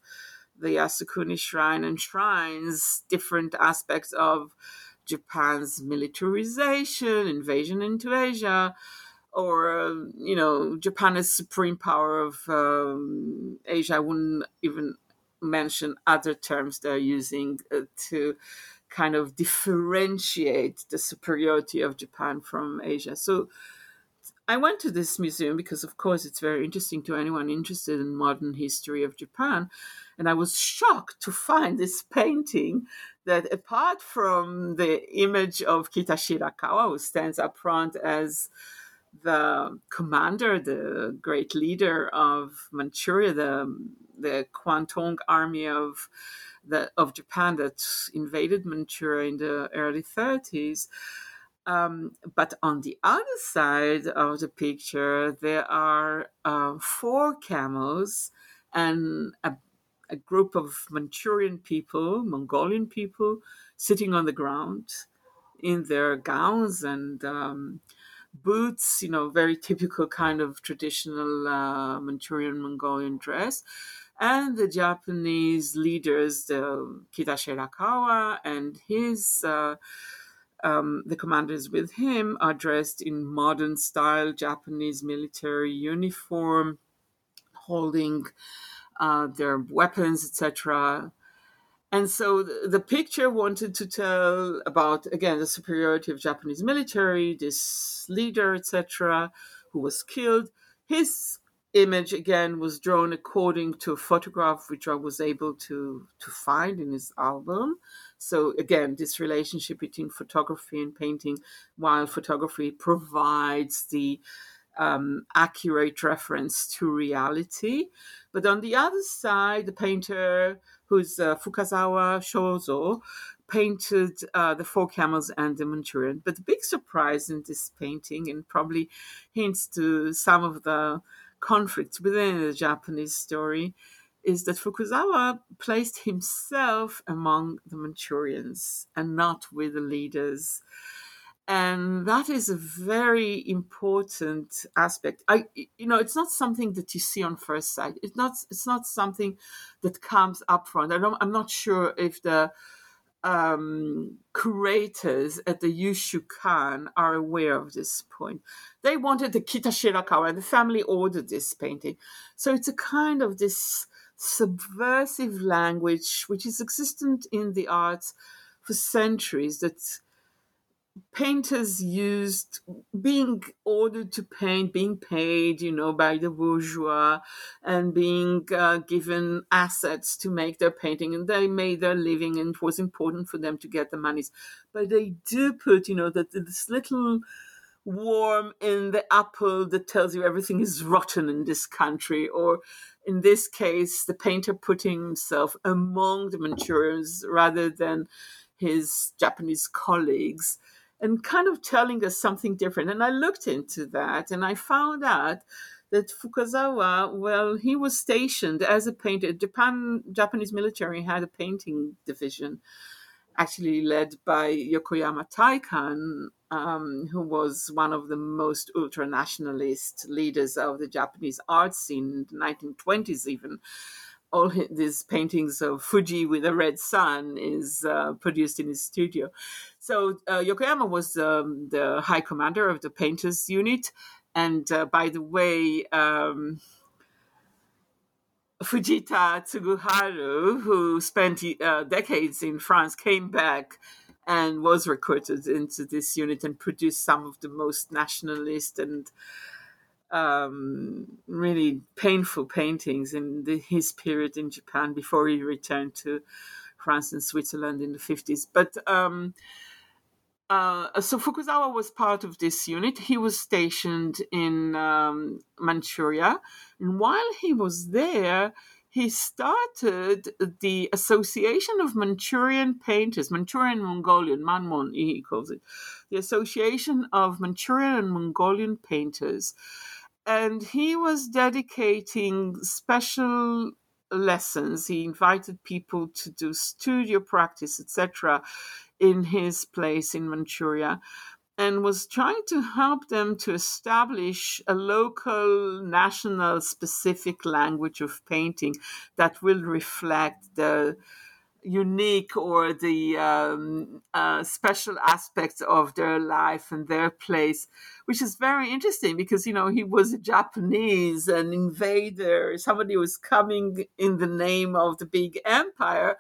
the Yasukuni Shrine enshrines different aspects of Japan's militarization, invasion into Asia, or, you know, Japan as supreme power of Asia. I wouldn't even mention other terms they're using to kind of differentiate the superiority of Japan from Asia. So I went to this museum because, of course, it's very interesting to anyone interested in modern history of Japan. And I was shocked to find this painting that, apart from the image of Kitashi Arakawa, who stands up front as the commander, the great leader of Manchuria, the Kwantung army of Japan that invaded Manchuria in the early 30s. But on the other side of the picture, there are 4 camels and a group of Manchurian people, Mongolian people, sitting on the ground in their gowns and boots, you know, very typical kind of traditional Manchurian Mongolian dress. And the Japanese leaders, the Kitashi Arakawa and his the commanders with him, are dressed in modern style Japanese military uniform, holding their weapons, etc. And so the picture wanted to tell about, again, the superiority of Japanese military, this leader, etc., who was killed. His image, again, was drawn according to a photograph which I was able to find in his album. So again, this relationship between photography and painting, while photography provides the accurate reference to reality. But on the other side, the painter, who's Fukazawa Shouzo, painted the 4 camels and the Manchurian. But the big surprise in this painting, and probably hints to some of the conflicts within the Japanese story, is that Fukuzawa placed himself among the Manchurians and not with the leaders. And that is a very important aspect. You know, it's not something that you see on first sight. It's not something that comes up front. I'm not sure if the curators at the Yushukan are aware of this point. They wanted the Kitashi Arakawa, and the family ordered this painting. So it's a kind of this subversive language which is existent in the arts for centuries, that painters used being ordered to paint, being paid, by the bourgeois, and being given assets to make their painting. And they made their living, and it was important for them to get the monies. But they do put, this little worm in the apple that tells you everything is rotten in this country, or in this case, the painter putting himself among the Manchurians rather than his Japanese colleagues, and kind of telling us something different. And I looked into that, and I found out that Fukazawa, he was stationed as a painter. Japanese military had a painting division, actually led by Yokoyama Taikan, who was one of the most ultranationalist leaders of the Japanese art scene in the 1920s even. All these paintings of Fuji with a red sun is produced in his studio. So Yokoyama was the high commander of the painters unit. And by the way, Fujita Tsuguharu, who spent decades in France, came back and was recruited into this unit and produced some of the most nationalist and really painful paintings in his period in Japan before he returned to France and Switzerland in the 50s. But so Fukuzawa was part of this unit. He was stationed in Manchuria. And while he was there, he started the Association of Manchurian Painters, Manchurian Mongolian, Manmon, he calls it, the Association of Manchurian and Mongolian Painters. And he was dedicating special lessons. He invited people to do studio practice, etc., in his place in Manchuria, and was trying to help them to establish a local, national, specific language of painting that will reflect the unique or the special aspects of their life and their place, which is very interesting because, he was a Japanese, an invader, somebody who was coming in the name of the big empire,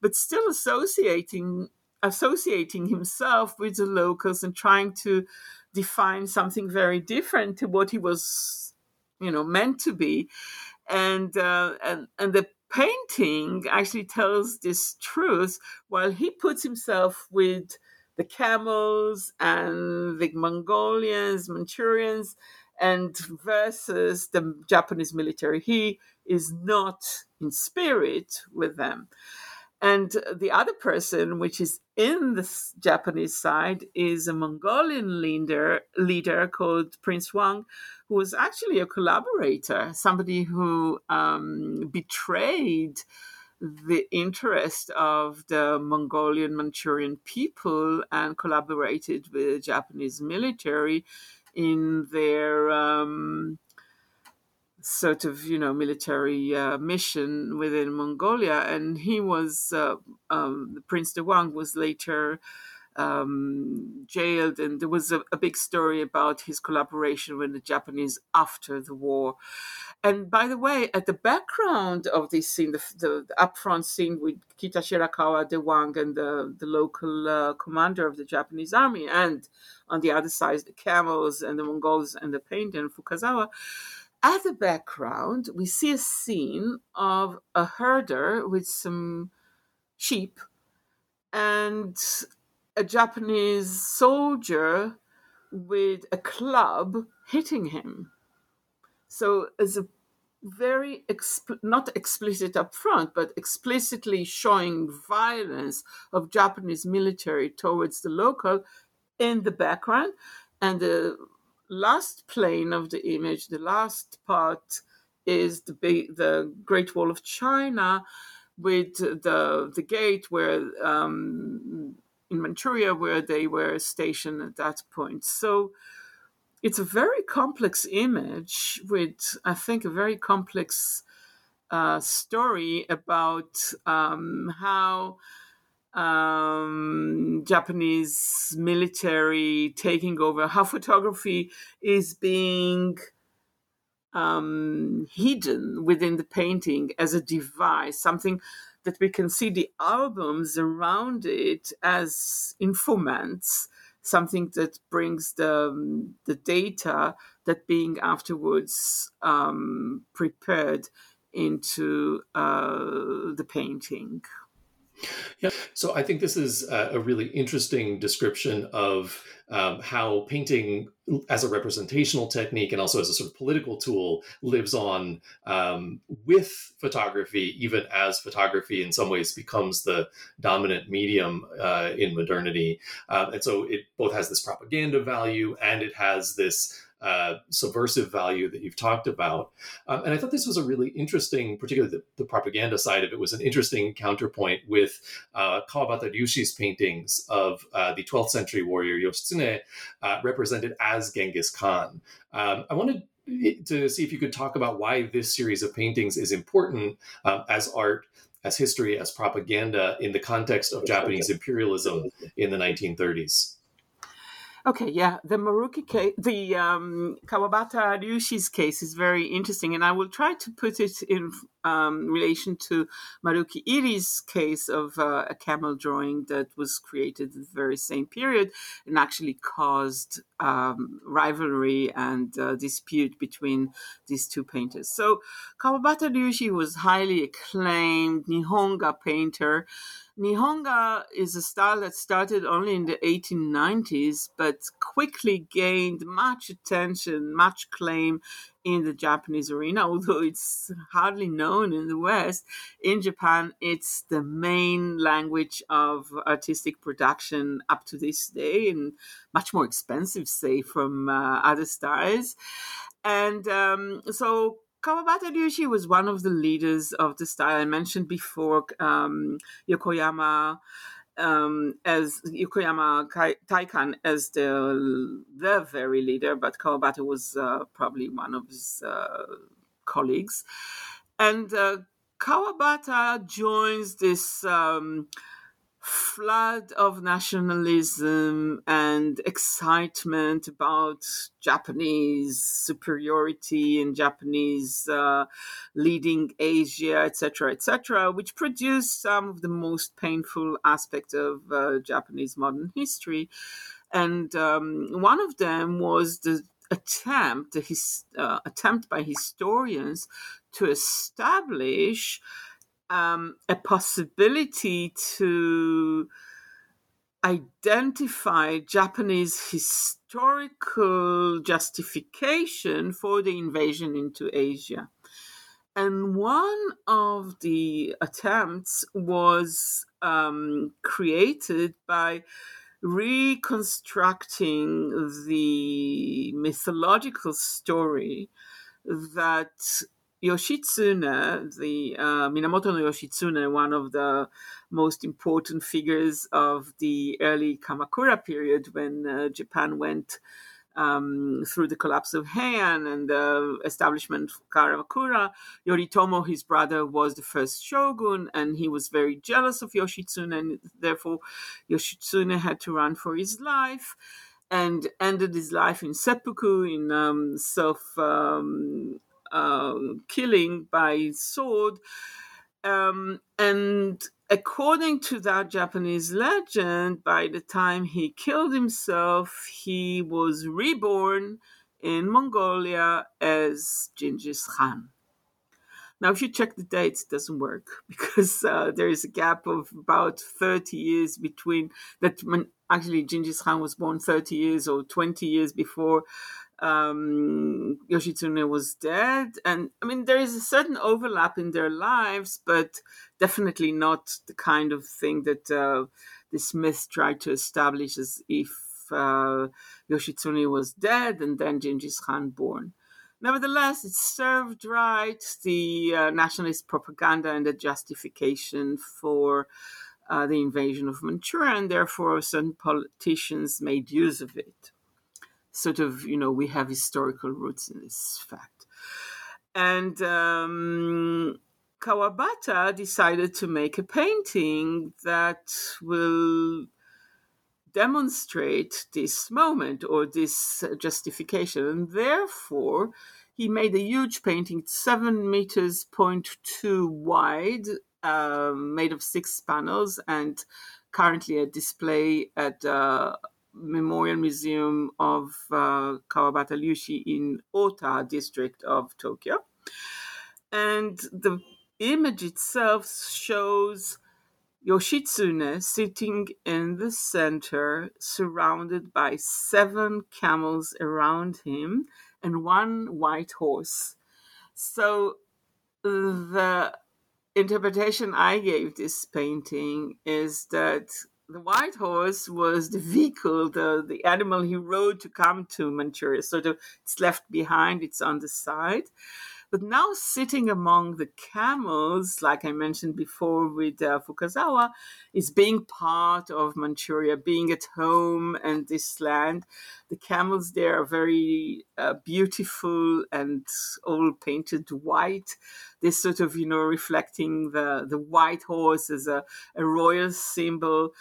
but still associating himself with the locals and trying to define something very different to what he was, meant to be. And the painting actually tells this truth while he puts himself with the camels and the Mongolians, Manchurians, and versus the Japanese military. He is not in spirit with them. And the other person, which is in the Japanese side, is a Mongolian leader called Prince Wang, who was actually a collaborator, somebody who betrayed the interest of the Mongolian Manchurian people and collaborated with the Japanese military in their military mission within Mongolia. And he was, Prince de Wang was later jailed. And there was a big story about his collaboration with the Japanese after the war. And by the way, at the background of this scene, the upfront scene with Kita Shirakawa, de Wang, and the local commander of the Japanese army, and on the other side, the camels and the Mongols and the painter and Fukazawa, at the background, we see a scene of a herder with some sheep and a Japanese soldier with a club hitting him. So it's a very, not explicit up front, but explicitly showing violence of Japanese military towards the local in the background. And the last plane of the image, the last part, is the Great Wall of China with the gate where in Manchuria where they were stationed at that point. So it's a very complex image with, I think, a very complex story about how Japanese military taking over, how photography is being hidden within the painting as a device, something that we can see the albums around it as informants, something that brings the data that being afterwards prepared into the painting. Yeah, so I think this is a really interesting description of how painting as a representational technique and also as a sort of political tool lives on with photography, even as photography in some ways becomes the dominant medium in modernity. And so it both has this propaganda value and it has this subversive value that you've talked about. And I thought this was a really interesting, particularly the propaganda side of it, was an interesting counterpoint with Kawabata Ryushi's paintings of the 12th century warrior Yoshitsune, represented as Genghis Khan. I wanted to see if you could talk about why this series of paintings is important as art, as history, as propaganda in the context of Japanese imperialism in the 1930s. Okay, yeah, the Maruki case, the Kawabata Ryushi's case is very interesting, and I will try to put it in relation to Maruki Iri's case of a camel drawing that was created at the very same period and actually caused rivalry and dispute between these two painters. So Kawabata Ryushi was highly acclaimed Nihonga painter. Nihonga is a style that started only in the 1890s, but quickly gained much attention, much claim in the Japanese arena, although it's hardly known in the West. In Japan, it's the main language of artistic production up to this day, and much more expensive, say, from other styles. And so Kawabata Ryushi was one of the leaders of the style. I mentioned before Yokoyama as Yokoyama Taikan as the very leader, but Kawabata was probably one of his colleagues. And Kawabata joins this flood of nationalism and excitement about Japanese superiority and Japanese leading Asia, etc., which produced some of the most painful aspects of Japanese modern history. And one of them was the attempt by historians to establish a possibility to identify Japanese historical justification for the invasion into Asia. And one of the attempts was created by reconstructing the mythological story that Yoshitsune, the Minamoto no Yoshitsune, one of the most important figures of the early Kamakura period when Japan went through the collapse of Heian and the establishment of Kamakura. Yoritomo, his brother, was the first shogun, and he was very jealous of Yoshitsune, and therefore Yoshitsune had to run for his life and ended his life in seppuku, in killing by sword. And according to that Japanese legend, by the time he killed himself, he was reborn in Mongolia as Genghis Khan. Now, if you check the dates, it doesn't work because there is a gap of about 30 years between that. Actually, Genghis Khan was born 30 years or 20 years before Yoshitsune was dead. And I mean, there is a certain overlap in their lives, but definitely not the kind of thing that this myth tried to establish as if Yoshitsune was dead and then Genghis Khan born. Nevertheless, it served right the nationalist propaganda and the justification for the invasion of Manchuria, and therefore certain politicians made use of it. Sort of, you know, we have historical roots in this fact. And Kawabata decided to make a painting that will demonstrate this moment or this justification. And therefore, he made a huge painting, 7.2 meters wide, made of 6 panels, and currently a display at Memorial Museum of Kawabata Ryushi in Ota district of Tokyo. And the image itself shows Yoshitsune sitting in the center, surrounded by 7 camels around him and 1 white horse. So the interpretation I gave this painting is that the white horse was the vehicle, the animal he rode to come to Manchuria. Sort of, it's left behind, it's on the side. But now sitting among the camels, like I mentioned before with Fukazawa, is being part of Manchuria, being at home in this land. The camels there are very beautiful and all painted white. They're sort of, you know, reflecting the white horse as a royal symbol.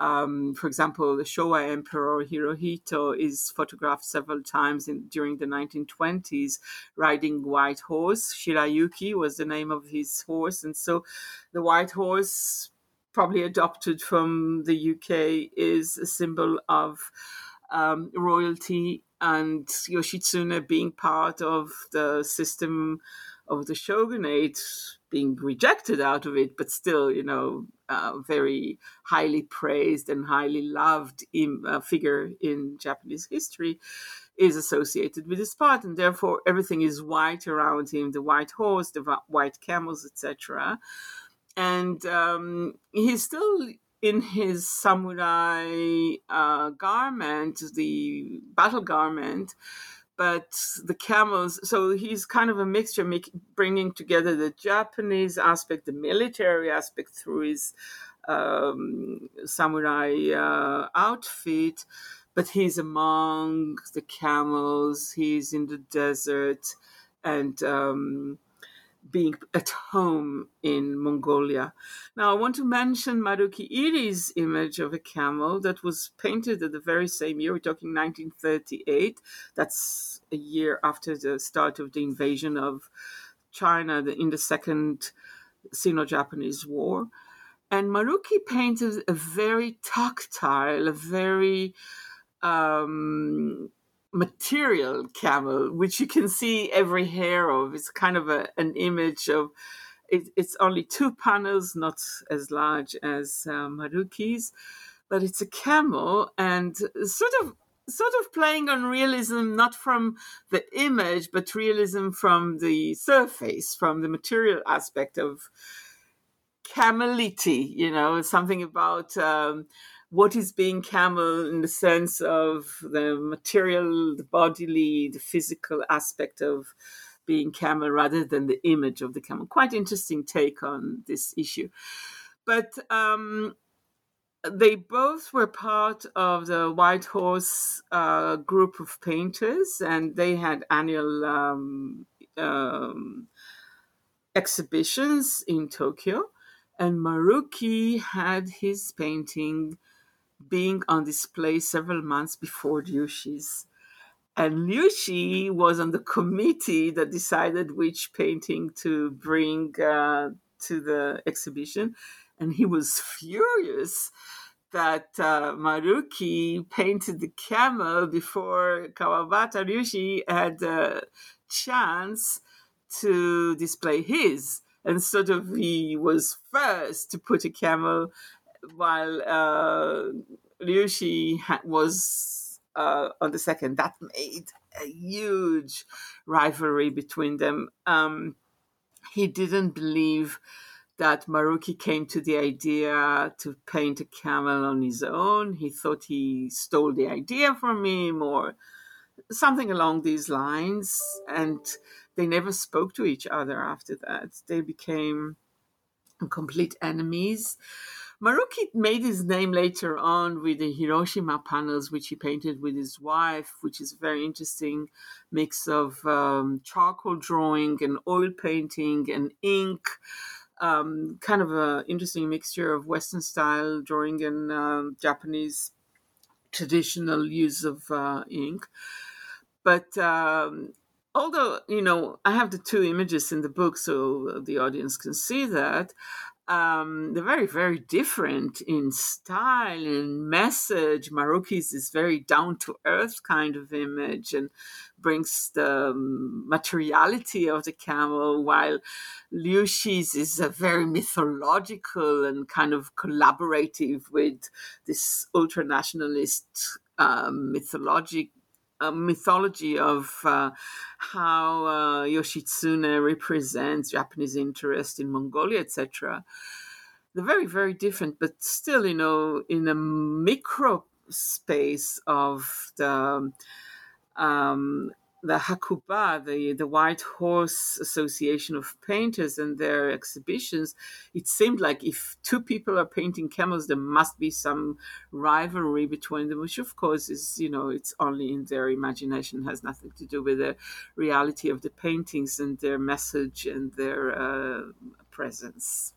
For example, the Showa Emperor Hirohito is photographed several times during the 1920s riding white horse. Shirayuki was the name of his horse. And so the white horse, probably adopted from the UK, is a symbol of royalty, and Yoshitsune being part of the system of the shogunate, being rejected out of it, but still, you know, very highly praised and highly loved figure in Japanese history, is associated with this part, and therefore everything is white around him, the white horse, the white camels, etc. And he's still in his samurai garment, the battle garment, but the camels, so he's kind of a mixture, bringing together the Japanese aspect, the military aspect through his samurai outfit, but he's among the camels, he's in the desert, and being at home in Mongolia. Now, I want to mention Maruki Iri's image of a camel that was painted at the very same year. We're talking 1938. That's a year after the start of the invasion of China in the Second Sino-Japanese War. And Maruki painted a very tactile, a very material camel, which you can see every hair of. It's kind of an image of it. It's only 2 panels, not as large as Maruki's, but it's a camel, and sort of playing on realism, not from the image, but realism from the surface, from the material aspect of camelity, you know, something about what is being camel in the sense of the material, the bodily, the physical aspect of being camel rather than the image of the camel. Quite interesting take on this issue. But they both were part of the White Horse group of painters, and they had annual exhibitions in Tokyo. And Maruki had his painting being on display several months before Ryushi's. And Ryushi was on the committee that decided which painting to bring to the exhibition. And he was furious that Maruki painted the camel before Kawabata Ryushi had a chance to display his. And sort of he was first to put a camel while Ryushi was on the second. That made a huge rivalry between them. He didn't believe that Maruki came to the idea to paint a camel on his own. He thought he stole the idea from him or something along these lines. And they never spoke to each other after that. They became complete enemies. Maruki made his name later on with the Hiroshima panels, which he painted with his wife, which is a very interesting mix of charcoal drawing and oil painting and ink, kind of an interesting mixture of Western style drawing and Japanese traditional use of ink. But although, you know, I have the 2 images in the book so the audience can see that, They're very, very different in style and message. Maruki's is very down-to-earth kind of image and brings the materiality of the camel, while Ryushi's is a very mythological and kind of collaborative with this ultranationalist mythology of how Yoshitsune represents Japanese interest in Mongolia, etc. They're very, very different, but still, you know, in a micro space of the Hakuba, the White Horse Association of Painters and their exhibitions, it seemed like if two people are painting camels, there must be some rivalry between them, which of course is, you know, it's only in their imagination, has nothing to do with the reality of the paintings and their message and their presence.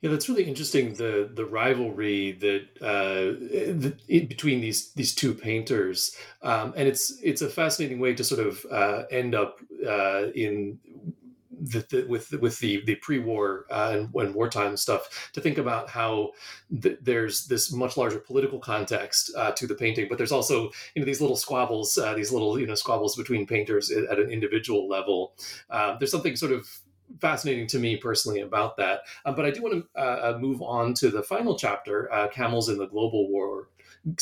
Yeah, that's really interesting, the rivalry that between these two painters, and it's a fascinating way to sort of end up in with the pre-war and wartime stuff, to think about how there's this much larger political context to the painting, but there's also, you know, these little squabbles, squabbles between painters at an individual level. There's something sort of fascinating to me personally about that. But I do want to move on to the final chapter, Camels in the Global World, the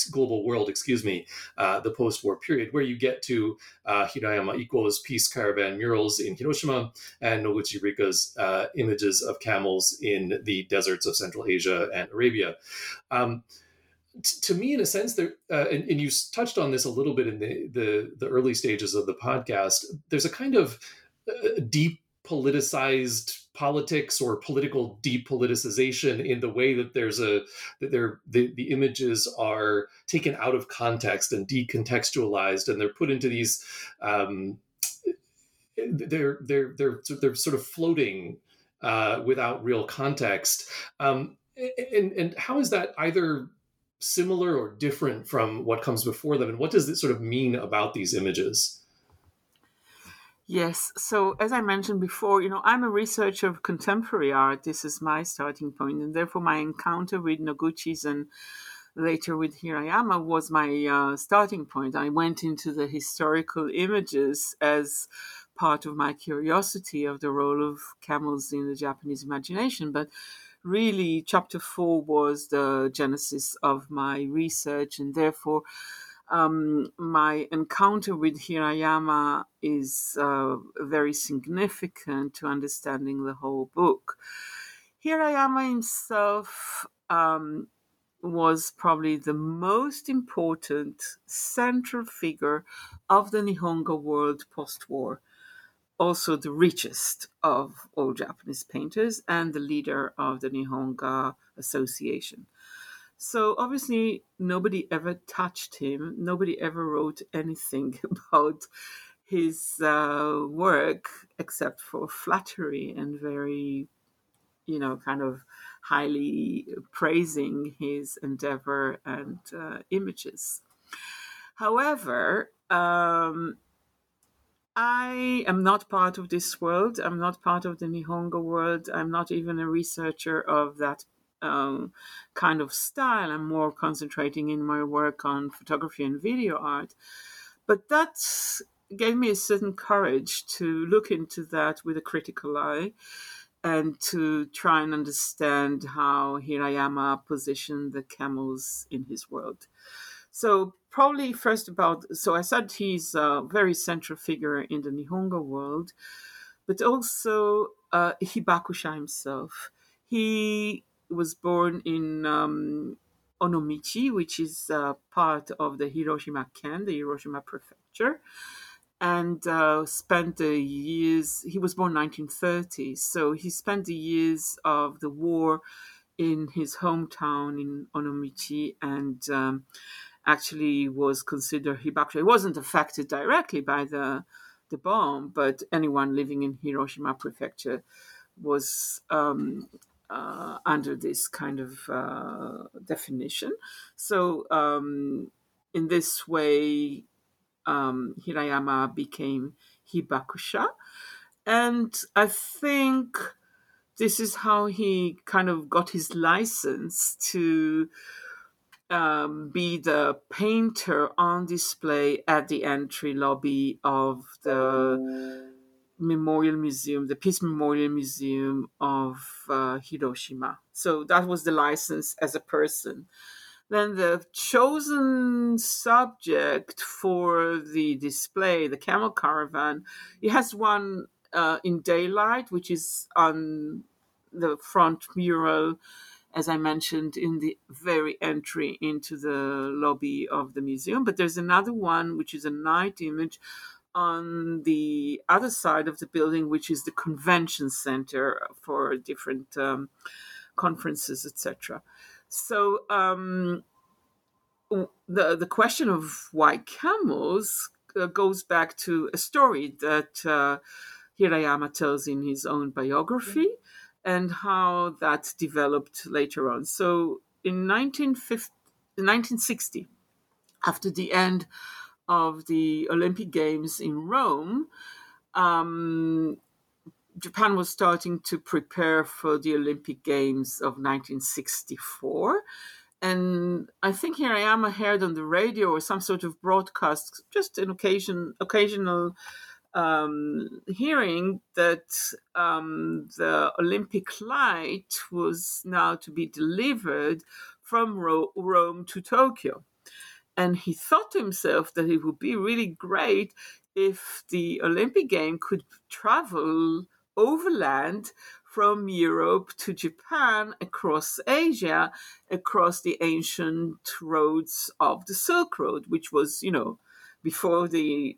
post-war period, where you get to Hirayama Ikuo's peace caravan murals in Hiroshima and Noguchi Rika's images of camels in the deserts of Central Asia and Arabia. To me, in a sense, there, and you touched on this a little bit in the early stages of the podcast, there's a kind of deep politicized politics or political depoliticization in the way that the images are taken out of context and decontextualized, and they're put into these they're sort of floating without real context. And how is that either similar or different from what comes before them, and what does it sort of mean about these images? Yes. So as I mentioned before, you know, I'm a researcher of contemporary art. This is my starting point. And therefore, my encounter with Noguchi's and later with Hirayama was my starting point. I went into the historical images as part of my curiosity of the role of camels in the Japanese imagination. But really, chapter 4 was the genesis of my research, and therefore my encounter with Hirayama is very significant to understanding the whole book. Hirayama himself was probably the most important central figure of the Nihonga world post-war, also the richest of all Japanese painters and the leader of the Nihonga Association. So obviously, nobody ever touched him. Nobody ever wrote anything about his work except for flattery and very, you know, kind of highly praising his endeavor and images. However, I am not part of this world. I'm not part of the Nihonga world. I'm not even a researcher of that kind of style. I'm more concentrating in my work on photography and video art. But that gave me a certain courage to look into that with a critical eye and to try and understand how Hirayama positioned the camels in his world. So probably first about, so I said he's a very central figure in the Nihonga world, but also Hibakusha himself. He was born in Onomichi, which is part of the Hiroshima Ken, the Hiroshima prefecture, and spent the years, he was born in 1930, so he spent the years of the war in his hometown in Onomichi, and actually was considered Hibakusha. He wasn't affected directly by the bomb, but anyone living in Hiroshima prefecture was under this kind of definition. So in this way, Hirayama became Hibakusha. And I think this is how he kind of got his license to be the painter on display at the entry lobby of the Memorial Museum, the Peace Memorial Museum of Hiroshima. So that was the license as a person. Then the chosen subject for the display, the camel caravan, it has one in daylight, which is on the front mural, as I mentioned, in the very entry into the lobby of the museum. But there's another one, which is a night image on the other side of the building, which is the convention center for different conferences, etc. So the question of why camels goes back to a story that Hirayama tells in his own biography, and how that developed later on. So in 1960, after the end of the Olympic Games in Rome, Japan was starting to prepare for the Olympic Games of 1964. And I think Hirayama heard on the radio or some sort of broadcast, just an occasional hearing that the Olympic light was now to be delivered from Rome to Tokyo. And he thought to himself that it would be really great if the Olympic game could travel overland from Europe to Japan, across Asia, across the ancient roads of the Silk Road, which was, you know, before the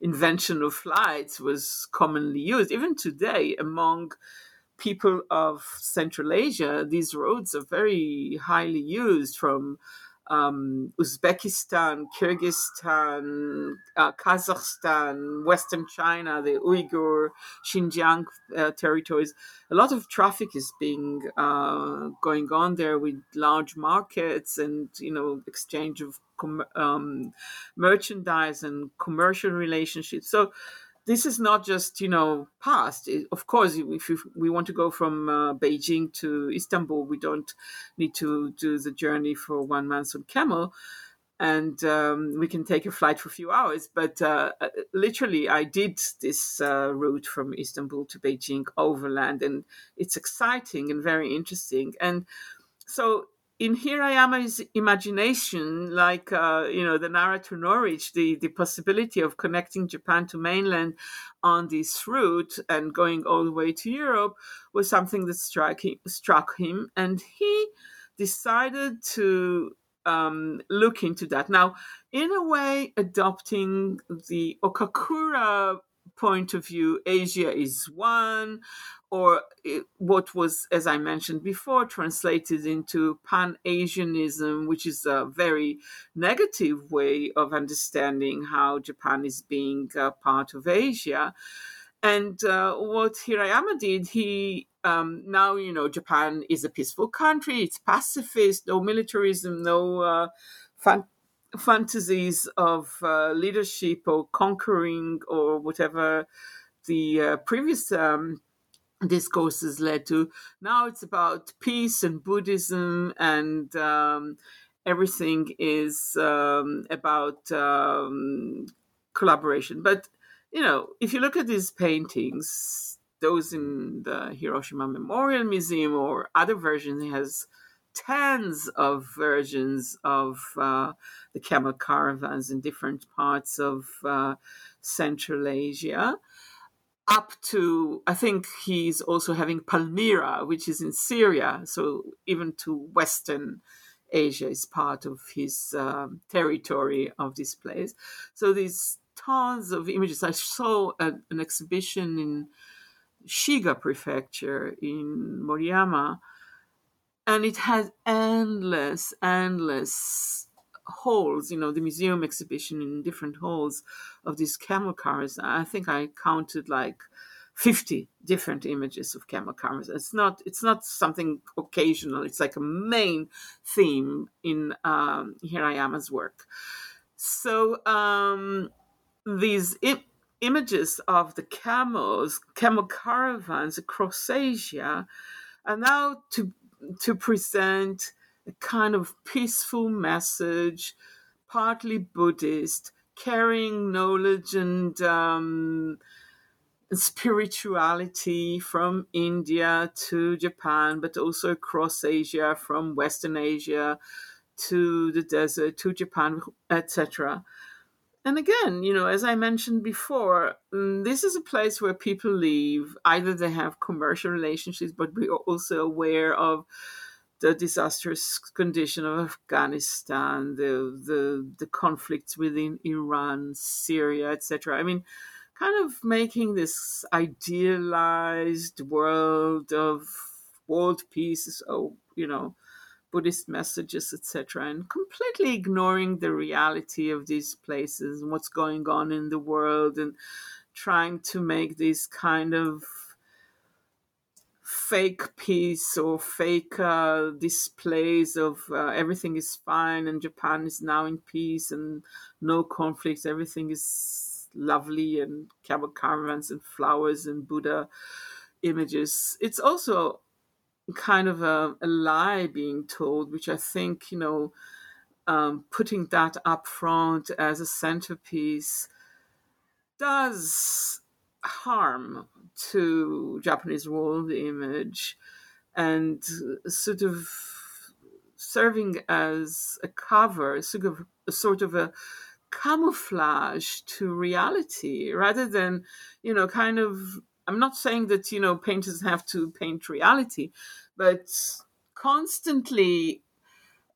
invention of flights was commonly used. Even today, among people of Central Asia, these roads are very highly used from Uzbekistan, Kyrgyzstan, Kazakhstan, Western China, the Uyghur, Xinjiang territories. A lot of traffic is being going on there with large markets and, you know, exchange of merchandise and commercial relationships. So this is not just, you know, past. Of course, if we want to go from Beijing to Istanbul, we don't need to do the journey for 1 month on camel, and we can take a flight for a few hours. But literally, I did this route from Istanbul to Beijing overland, and it's exciting and very interesting. And so in Hirayama's imagination, like, you know, the Nara to Norwich, the possibility of connecting Japan to mainland on this route and going all the way to Europe was something that struck him. And he decided to look into that. Now, in a way, adopting the Okakura point of view, Asia is one, or what was, as I mentioned before, translated into Pan-Asianism, which is a very negative way of understanding how Japan is being part of Asia. And what Hirayama did, he now, you know, Japan is a peaceful country, it's pacifist, no militarism, no fantasies of leadership or conquering or whatever the previous discourses led to. Now it's about peace and Buddhism, and everything is about collaboration. But, you know, if you look at these paintings, those in the Hiroshima Memorial Museum or other versions, it has tens of versions of the camel caravans in different parts of Central Asia, up to, I think he's also having Palmyra, which is in Syria. So even to Western Asia is part of his territory of this place. So these tons of images. I saw an exhibition in Shiga Prefecture in Moriyama, and it had endless halls, you know, the museum exhibition in different halls of these camel caravans. I think I counted like 50 different images of camel caravans. It's not something occasional. It's like a main theme in Hirayama's work. So these images of the camel caravans across Asia, and now to present a kind of peaceful message, partly Buddhist, carrying knowledge and spirituality from India to Japan, but also across Asia, from Western Asia to the desert, to Japan, etc. And again, you know, as I mentioned before, this is a place where people live. Either they have commercial relationships, but we are also aware of the disastrous condition of Afghanistan, the conflicts within Iran, Syria, etc. I mean, kind of making this idealized world of world peace, Buddhist messages, etc., and completely ignoring the reality of these places and what's going on in the world, and trying to make this kind of fake peace or fake displays of everything is fine and Japan is now in peace and no conflicts, everything is lovely and camel caravans and flowers and Buddha images. It's also kind of a lie being told, which I think, putting that up front as a centerpiece does harm to Japanese world image, and sort of serving as a cover, sort of a camouflage to reality, rather than, kind of, I'm not saying that, painters have to paint reality, but constantly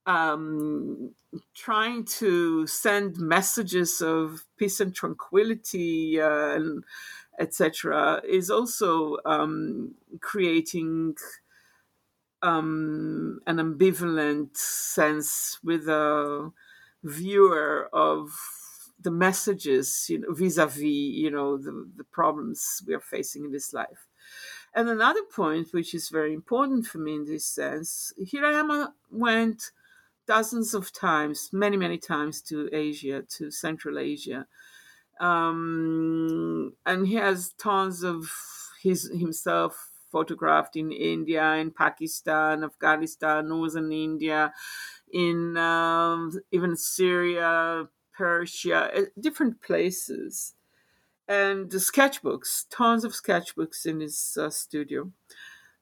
trying to send messages of peace and tranquility and etc. is also creating an ambivalent sense with a viewer of the messages, vis-a-vis, the problems we are facing in this life. And another point, which is very important for me in this sense, Hirayama went dozens of times, many, many times to Asia, to Central Asia. And he has tons of himself photographed in India, in Pakistan, Afghanistan, northern India, in even Syria, Persia, different places, and the sketchbooks, tons of sketchbooks in his studio.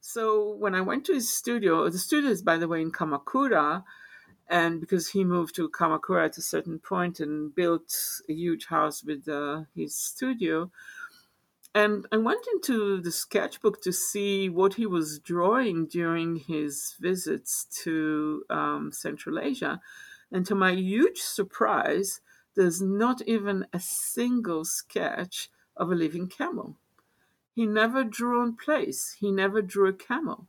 So when I went to his studio, the studio is, by the way, in Kamakura, and because he moved to Kamakura at a certain point and built a huge house with his studio, and I went into the sketchbook to see what he was drawing during his visits to Central Asia. And to my huge surprise, there's not even a single sketch of a living camel. He never drew on place. He never drew a camel.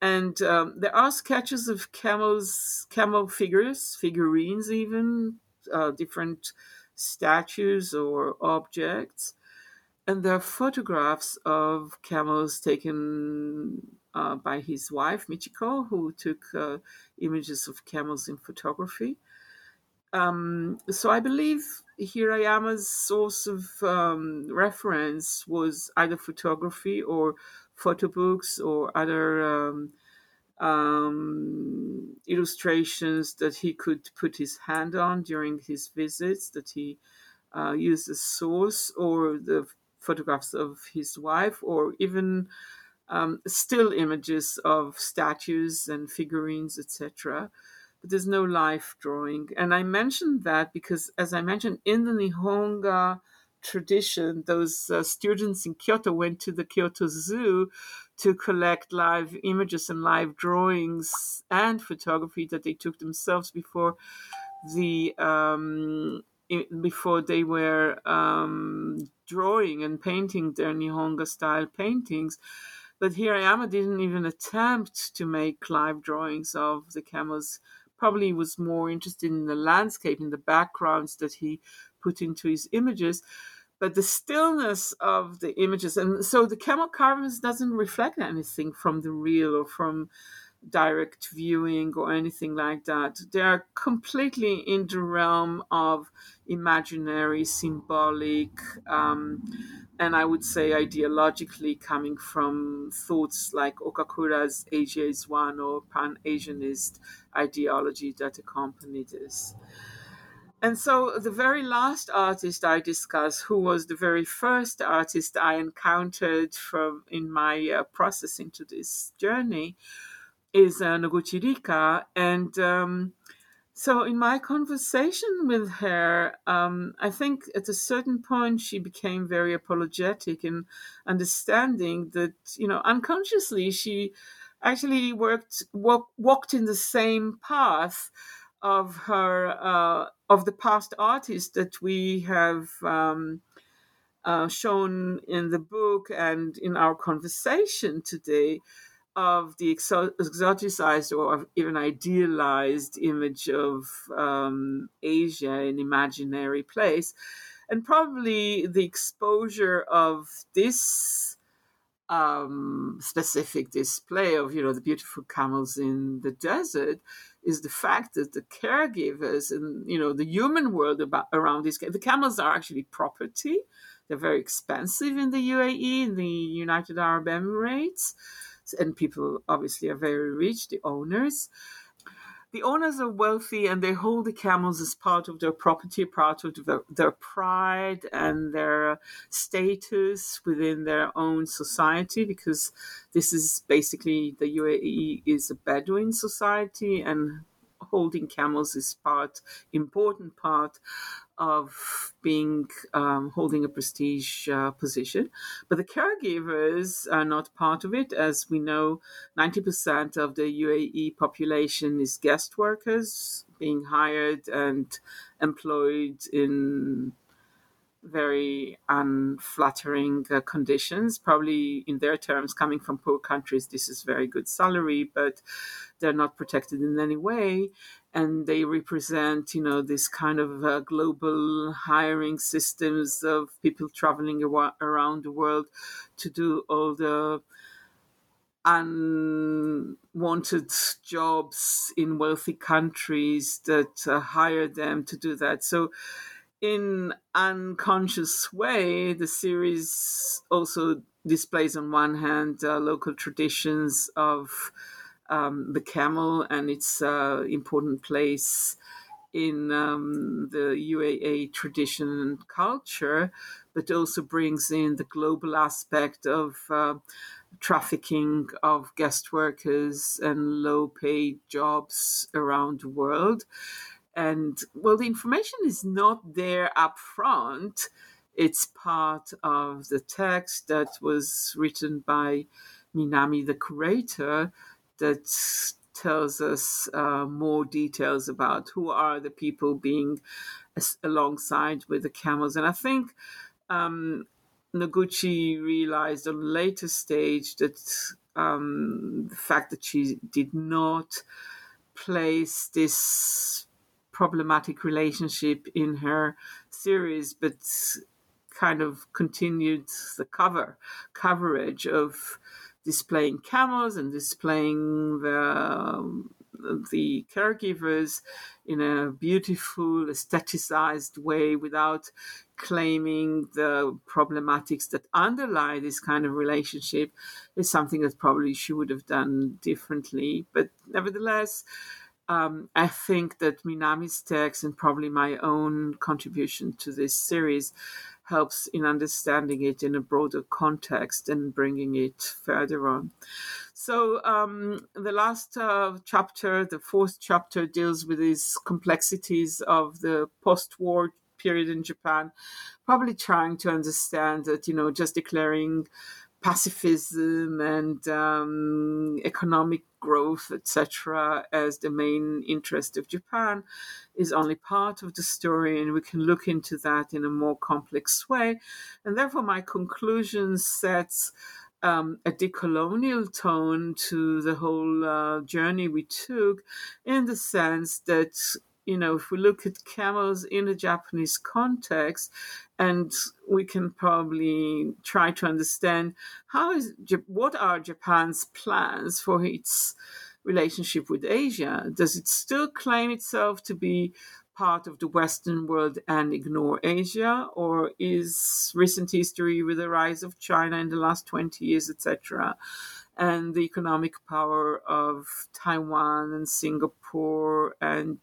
And there are sketches of camel figures, figurines even, different statues or objects. And there are photographs of camels taken by his wife, Michiko, who took images of camels in photography. So I believe Hirayama's source of reference was either photography or photo books or other illustrations that he could put his hand on during his visits, that he used as source, or the photographs of his wife, or even still images of statues and figurines, etc. But there's no life drawing. And I mentioned that because, as I mentioned, in the Nihonga tradition, those students in Kyoto went to the Kyoto Zoo to collect live images and live drawings and photography that they took themselves before they were drawing and painting their Nihonga-style paintings. But Hirayama didn't even attempt to make live drawings of the camels. Probably was more interested in the landscape, in the backgrounds that he put into his images. But the stillness of the images, and so the camel caravans doesn't reflect anything from the real or from direct viewing or anything like that. They are completely in the realm of imaginary, symbolic, and I would say ideologically coming from thoughts like Okakura's Asia is One or Pan-Asianist ideology that accompanied this. And so the very last artist I discussed, who was the very first artist I encountered in my process into this journey, is Noguchi Rika. And so in my conversation with her, I think at a certain point she became very apologetic in understanding that, you know, unconsciously she actually walked in the same path of her of the past artists that we have shown in the book and in our conversation today, of the exoticized or even idealized image of Asia, an imaginary place. And probably the exposure of this specific display of, you know, the beautiful camels in the desert is the fact that the caregivers and, you know, the human world around these, the camels are actually property. They're very expensive in the UAE, in the United Arab Emirates, and people obviously are very rich, the owners. The owners are wealthy and they hold the camels as part of their property, part of their pride and their status within their own society, because this is basically, the UAE is a Bedouin society, and holding camels is important part of being, holding a prestige position. But the caregivers are not part of it. As we know, 90% of the UAE population is guest workers, being hired and employed in very unflattering conditions. Probably in their terms, coming from poor countries, this is very good salary, but they're not protected in any way. And they represent, you know, this kind of global hiring systems of people traveling around the world to do all the unwanted jobs in wealthy countries that hire them to do that. So in unconscious way, the series also displays on one hand local traditions of the camel and its important place in the UAE tradition and culture, but also brings in the global aspect of trafficking of guest workers and low-paid jobs around the world. And, well, the information is not there up front. It's part of the text that was written by Minami, the curator, that tells us more details about who are the people being alongside with the camels. And I think Noguchi realized on a later stage that the fact that she did not place this problematic relationship in her series, but kind of continued the coverage of displaying camels and displaying the caregivers in a beautiful, aestheticized way without claiming the problematics that underlie this kind of relationship is something that probably she would have done differently. But nevertheless, I think that Minami's text and probably my own contribution to this series helps in understanding it in a broader context and bringing it further on. So the last chapter, the fourth chapter, deals with these complexities of the post-war period in Japan, probably trying to understand that, you know, just declaring pacifism and economic growth, etc., as the main interest of Japan is only part of the story, and we can look into that in a more complex way. And therefore, my conclusion sets a decolonial tone to the whole journey we took, in the sense that, you know, if we look at camels in a Japanese context, and we can probably try to understand what are Japan's plans for its relationship with Asia? Does it still claim itself to be part of the Western world and ignore Asia? Or is recent history with the rise of China in the last 20 years, etc., and the economic power of Taiwan and Singapore and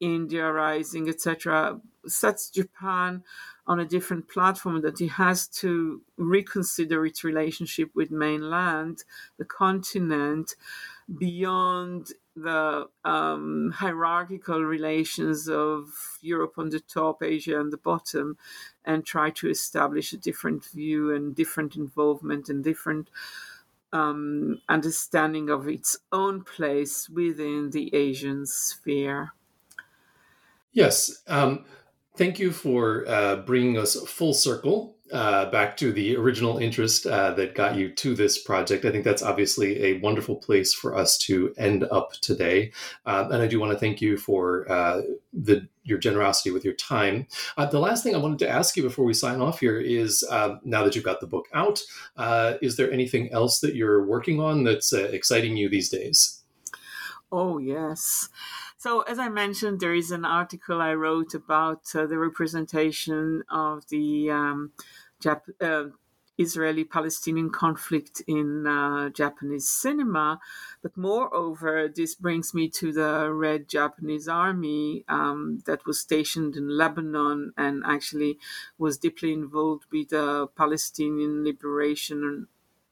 India rising, etc., sets Japan on a different platform that it has to reconsider its relationship with mainland, the continent, beyond the hierarchical relations of Europe on the top, Asia on the bottom, and try to establish a different view and different involvement and different understanding of its own place within the Asian sphere. Yes. Thank you for bringing us full circle back to the original interest that got you to this project. I think that's obviously a wonderful place for us to end up today. And I do want to thank you for your generosity with your time. The last thing I wanted to ask you before we sign off here is, now that you've got the book out, is there anything else that you're working on that's exciting you these days? Oh, yes. So, as I mentioned, there is an article I wrote about the representation of the Israeli-Palestinian conflict in Japanese cinema. But moreover, this brings me to the Red Japanese Army that was stationed in Lebanon and actually was deeply involved with the Palestinian Liberation,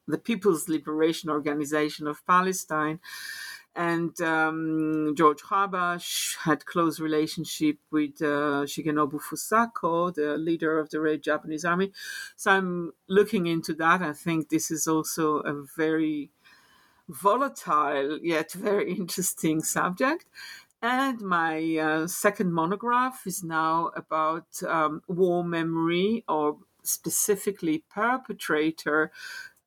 the People's Liberation Organization of Palestine. And George Habash had close relationship with Shigenobu Fusako, the leader of the Red Japanese Army. So I'm looking into that. I think this is also a very volatile yet very interesting subject. And my second monograph is now about war memory, or specifically perpetrator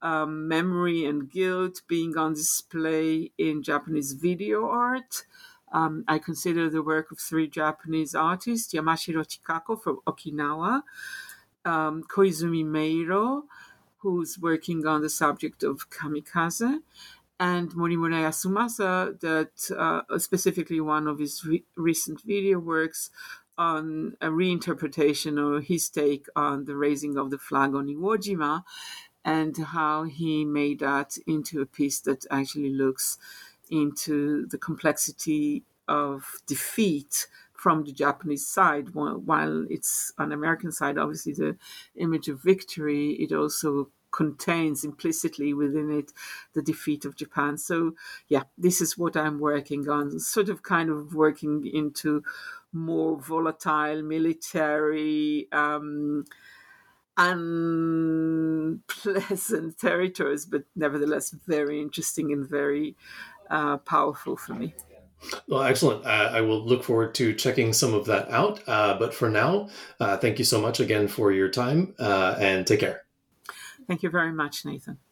memory and guilt being on display in Japanese video art. I consider the work of three Japanese artists, Yamashiro Chikako from Okinawa, Koizumi Meiro, who's working on the subject of kamikaze, and Morimune Yasumasa, that specifically one of his recent video works on a reinterpretation or his take on the raising of the flag on Iwo Jima, and how he made that into a piece that actually looks into the complexity of defeat from the Japanese side. While it's on the American side, obviously, the image of victory, it also contains implicitly within it the defeat of Japan. So, yeah, this is what I'm working on, sort of kind of working into more volatile military unpleasant territories, but nevertheless very interesting and very powerful for me. Well, excellent. I will look forward to checking some of that out. But for now, thank you so much again for your time and take care. Thank you very much, Nathan.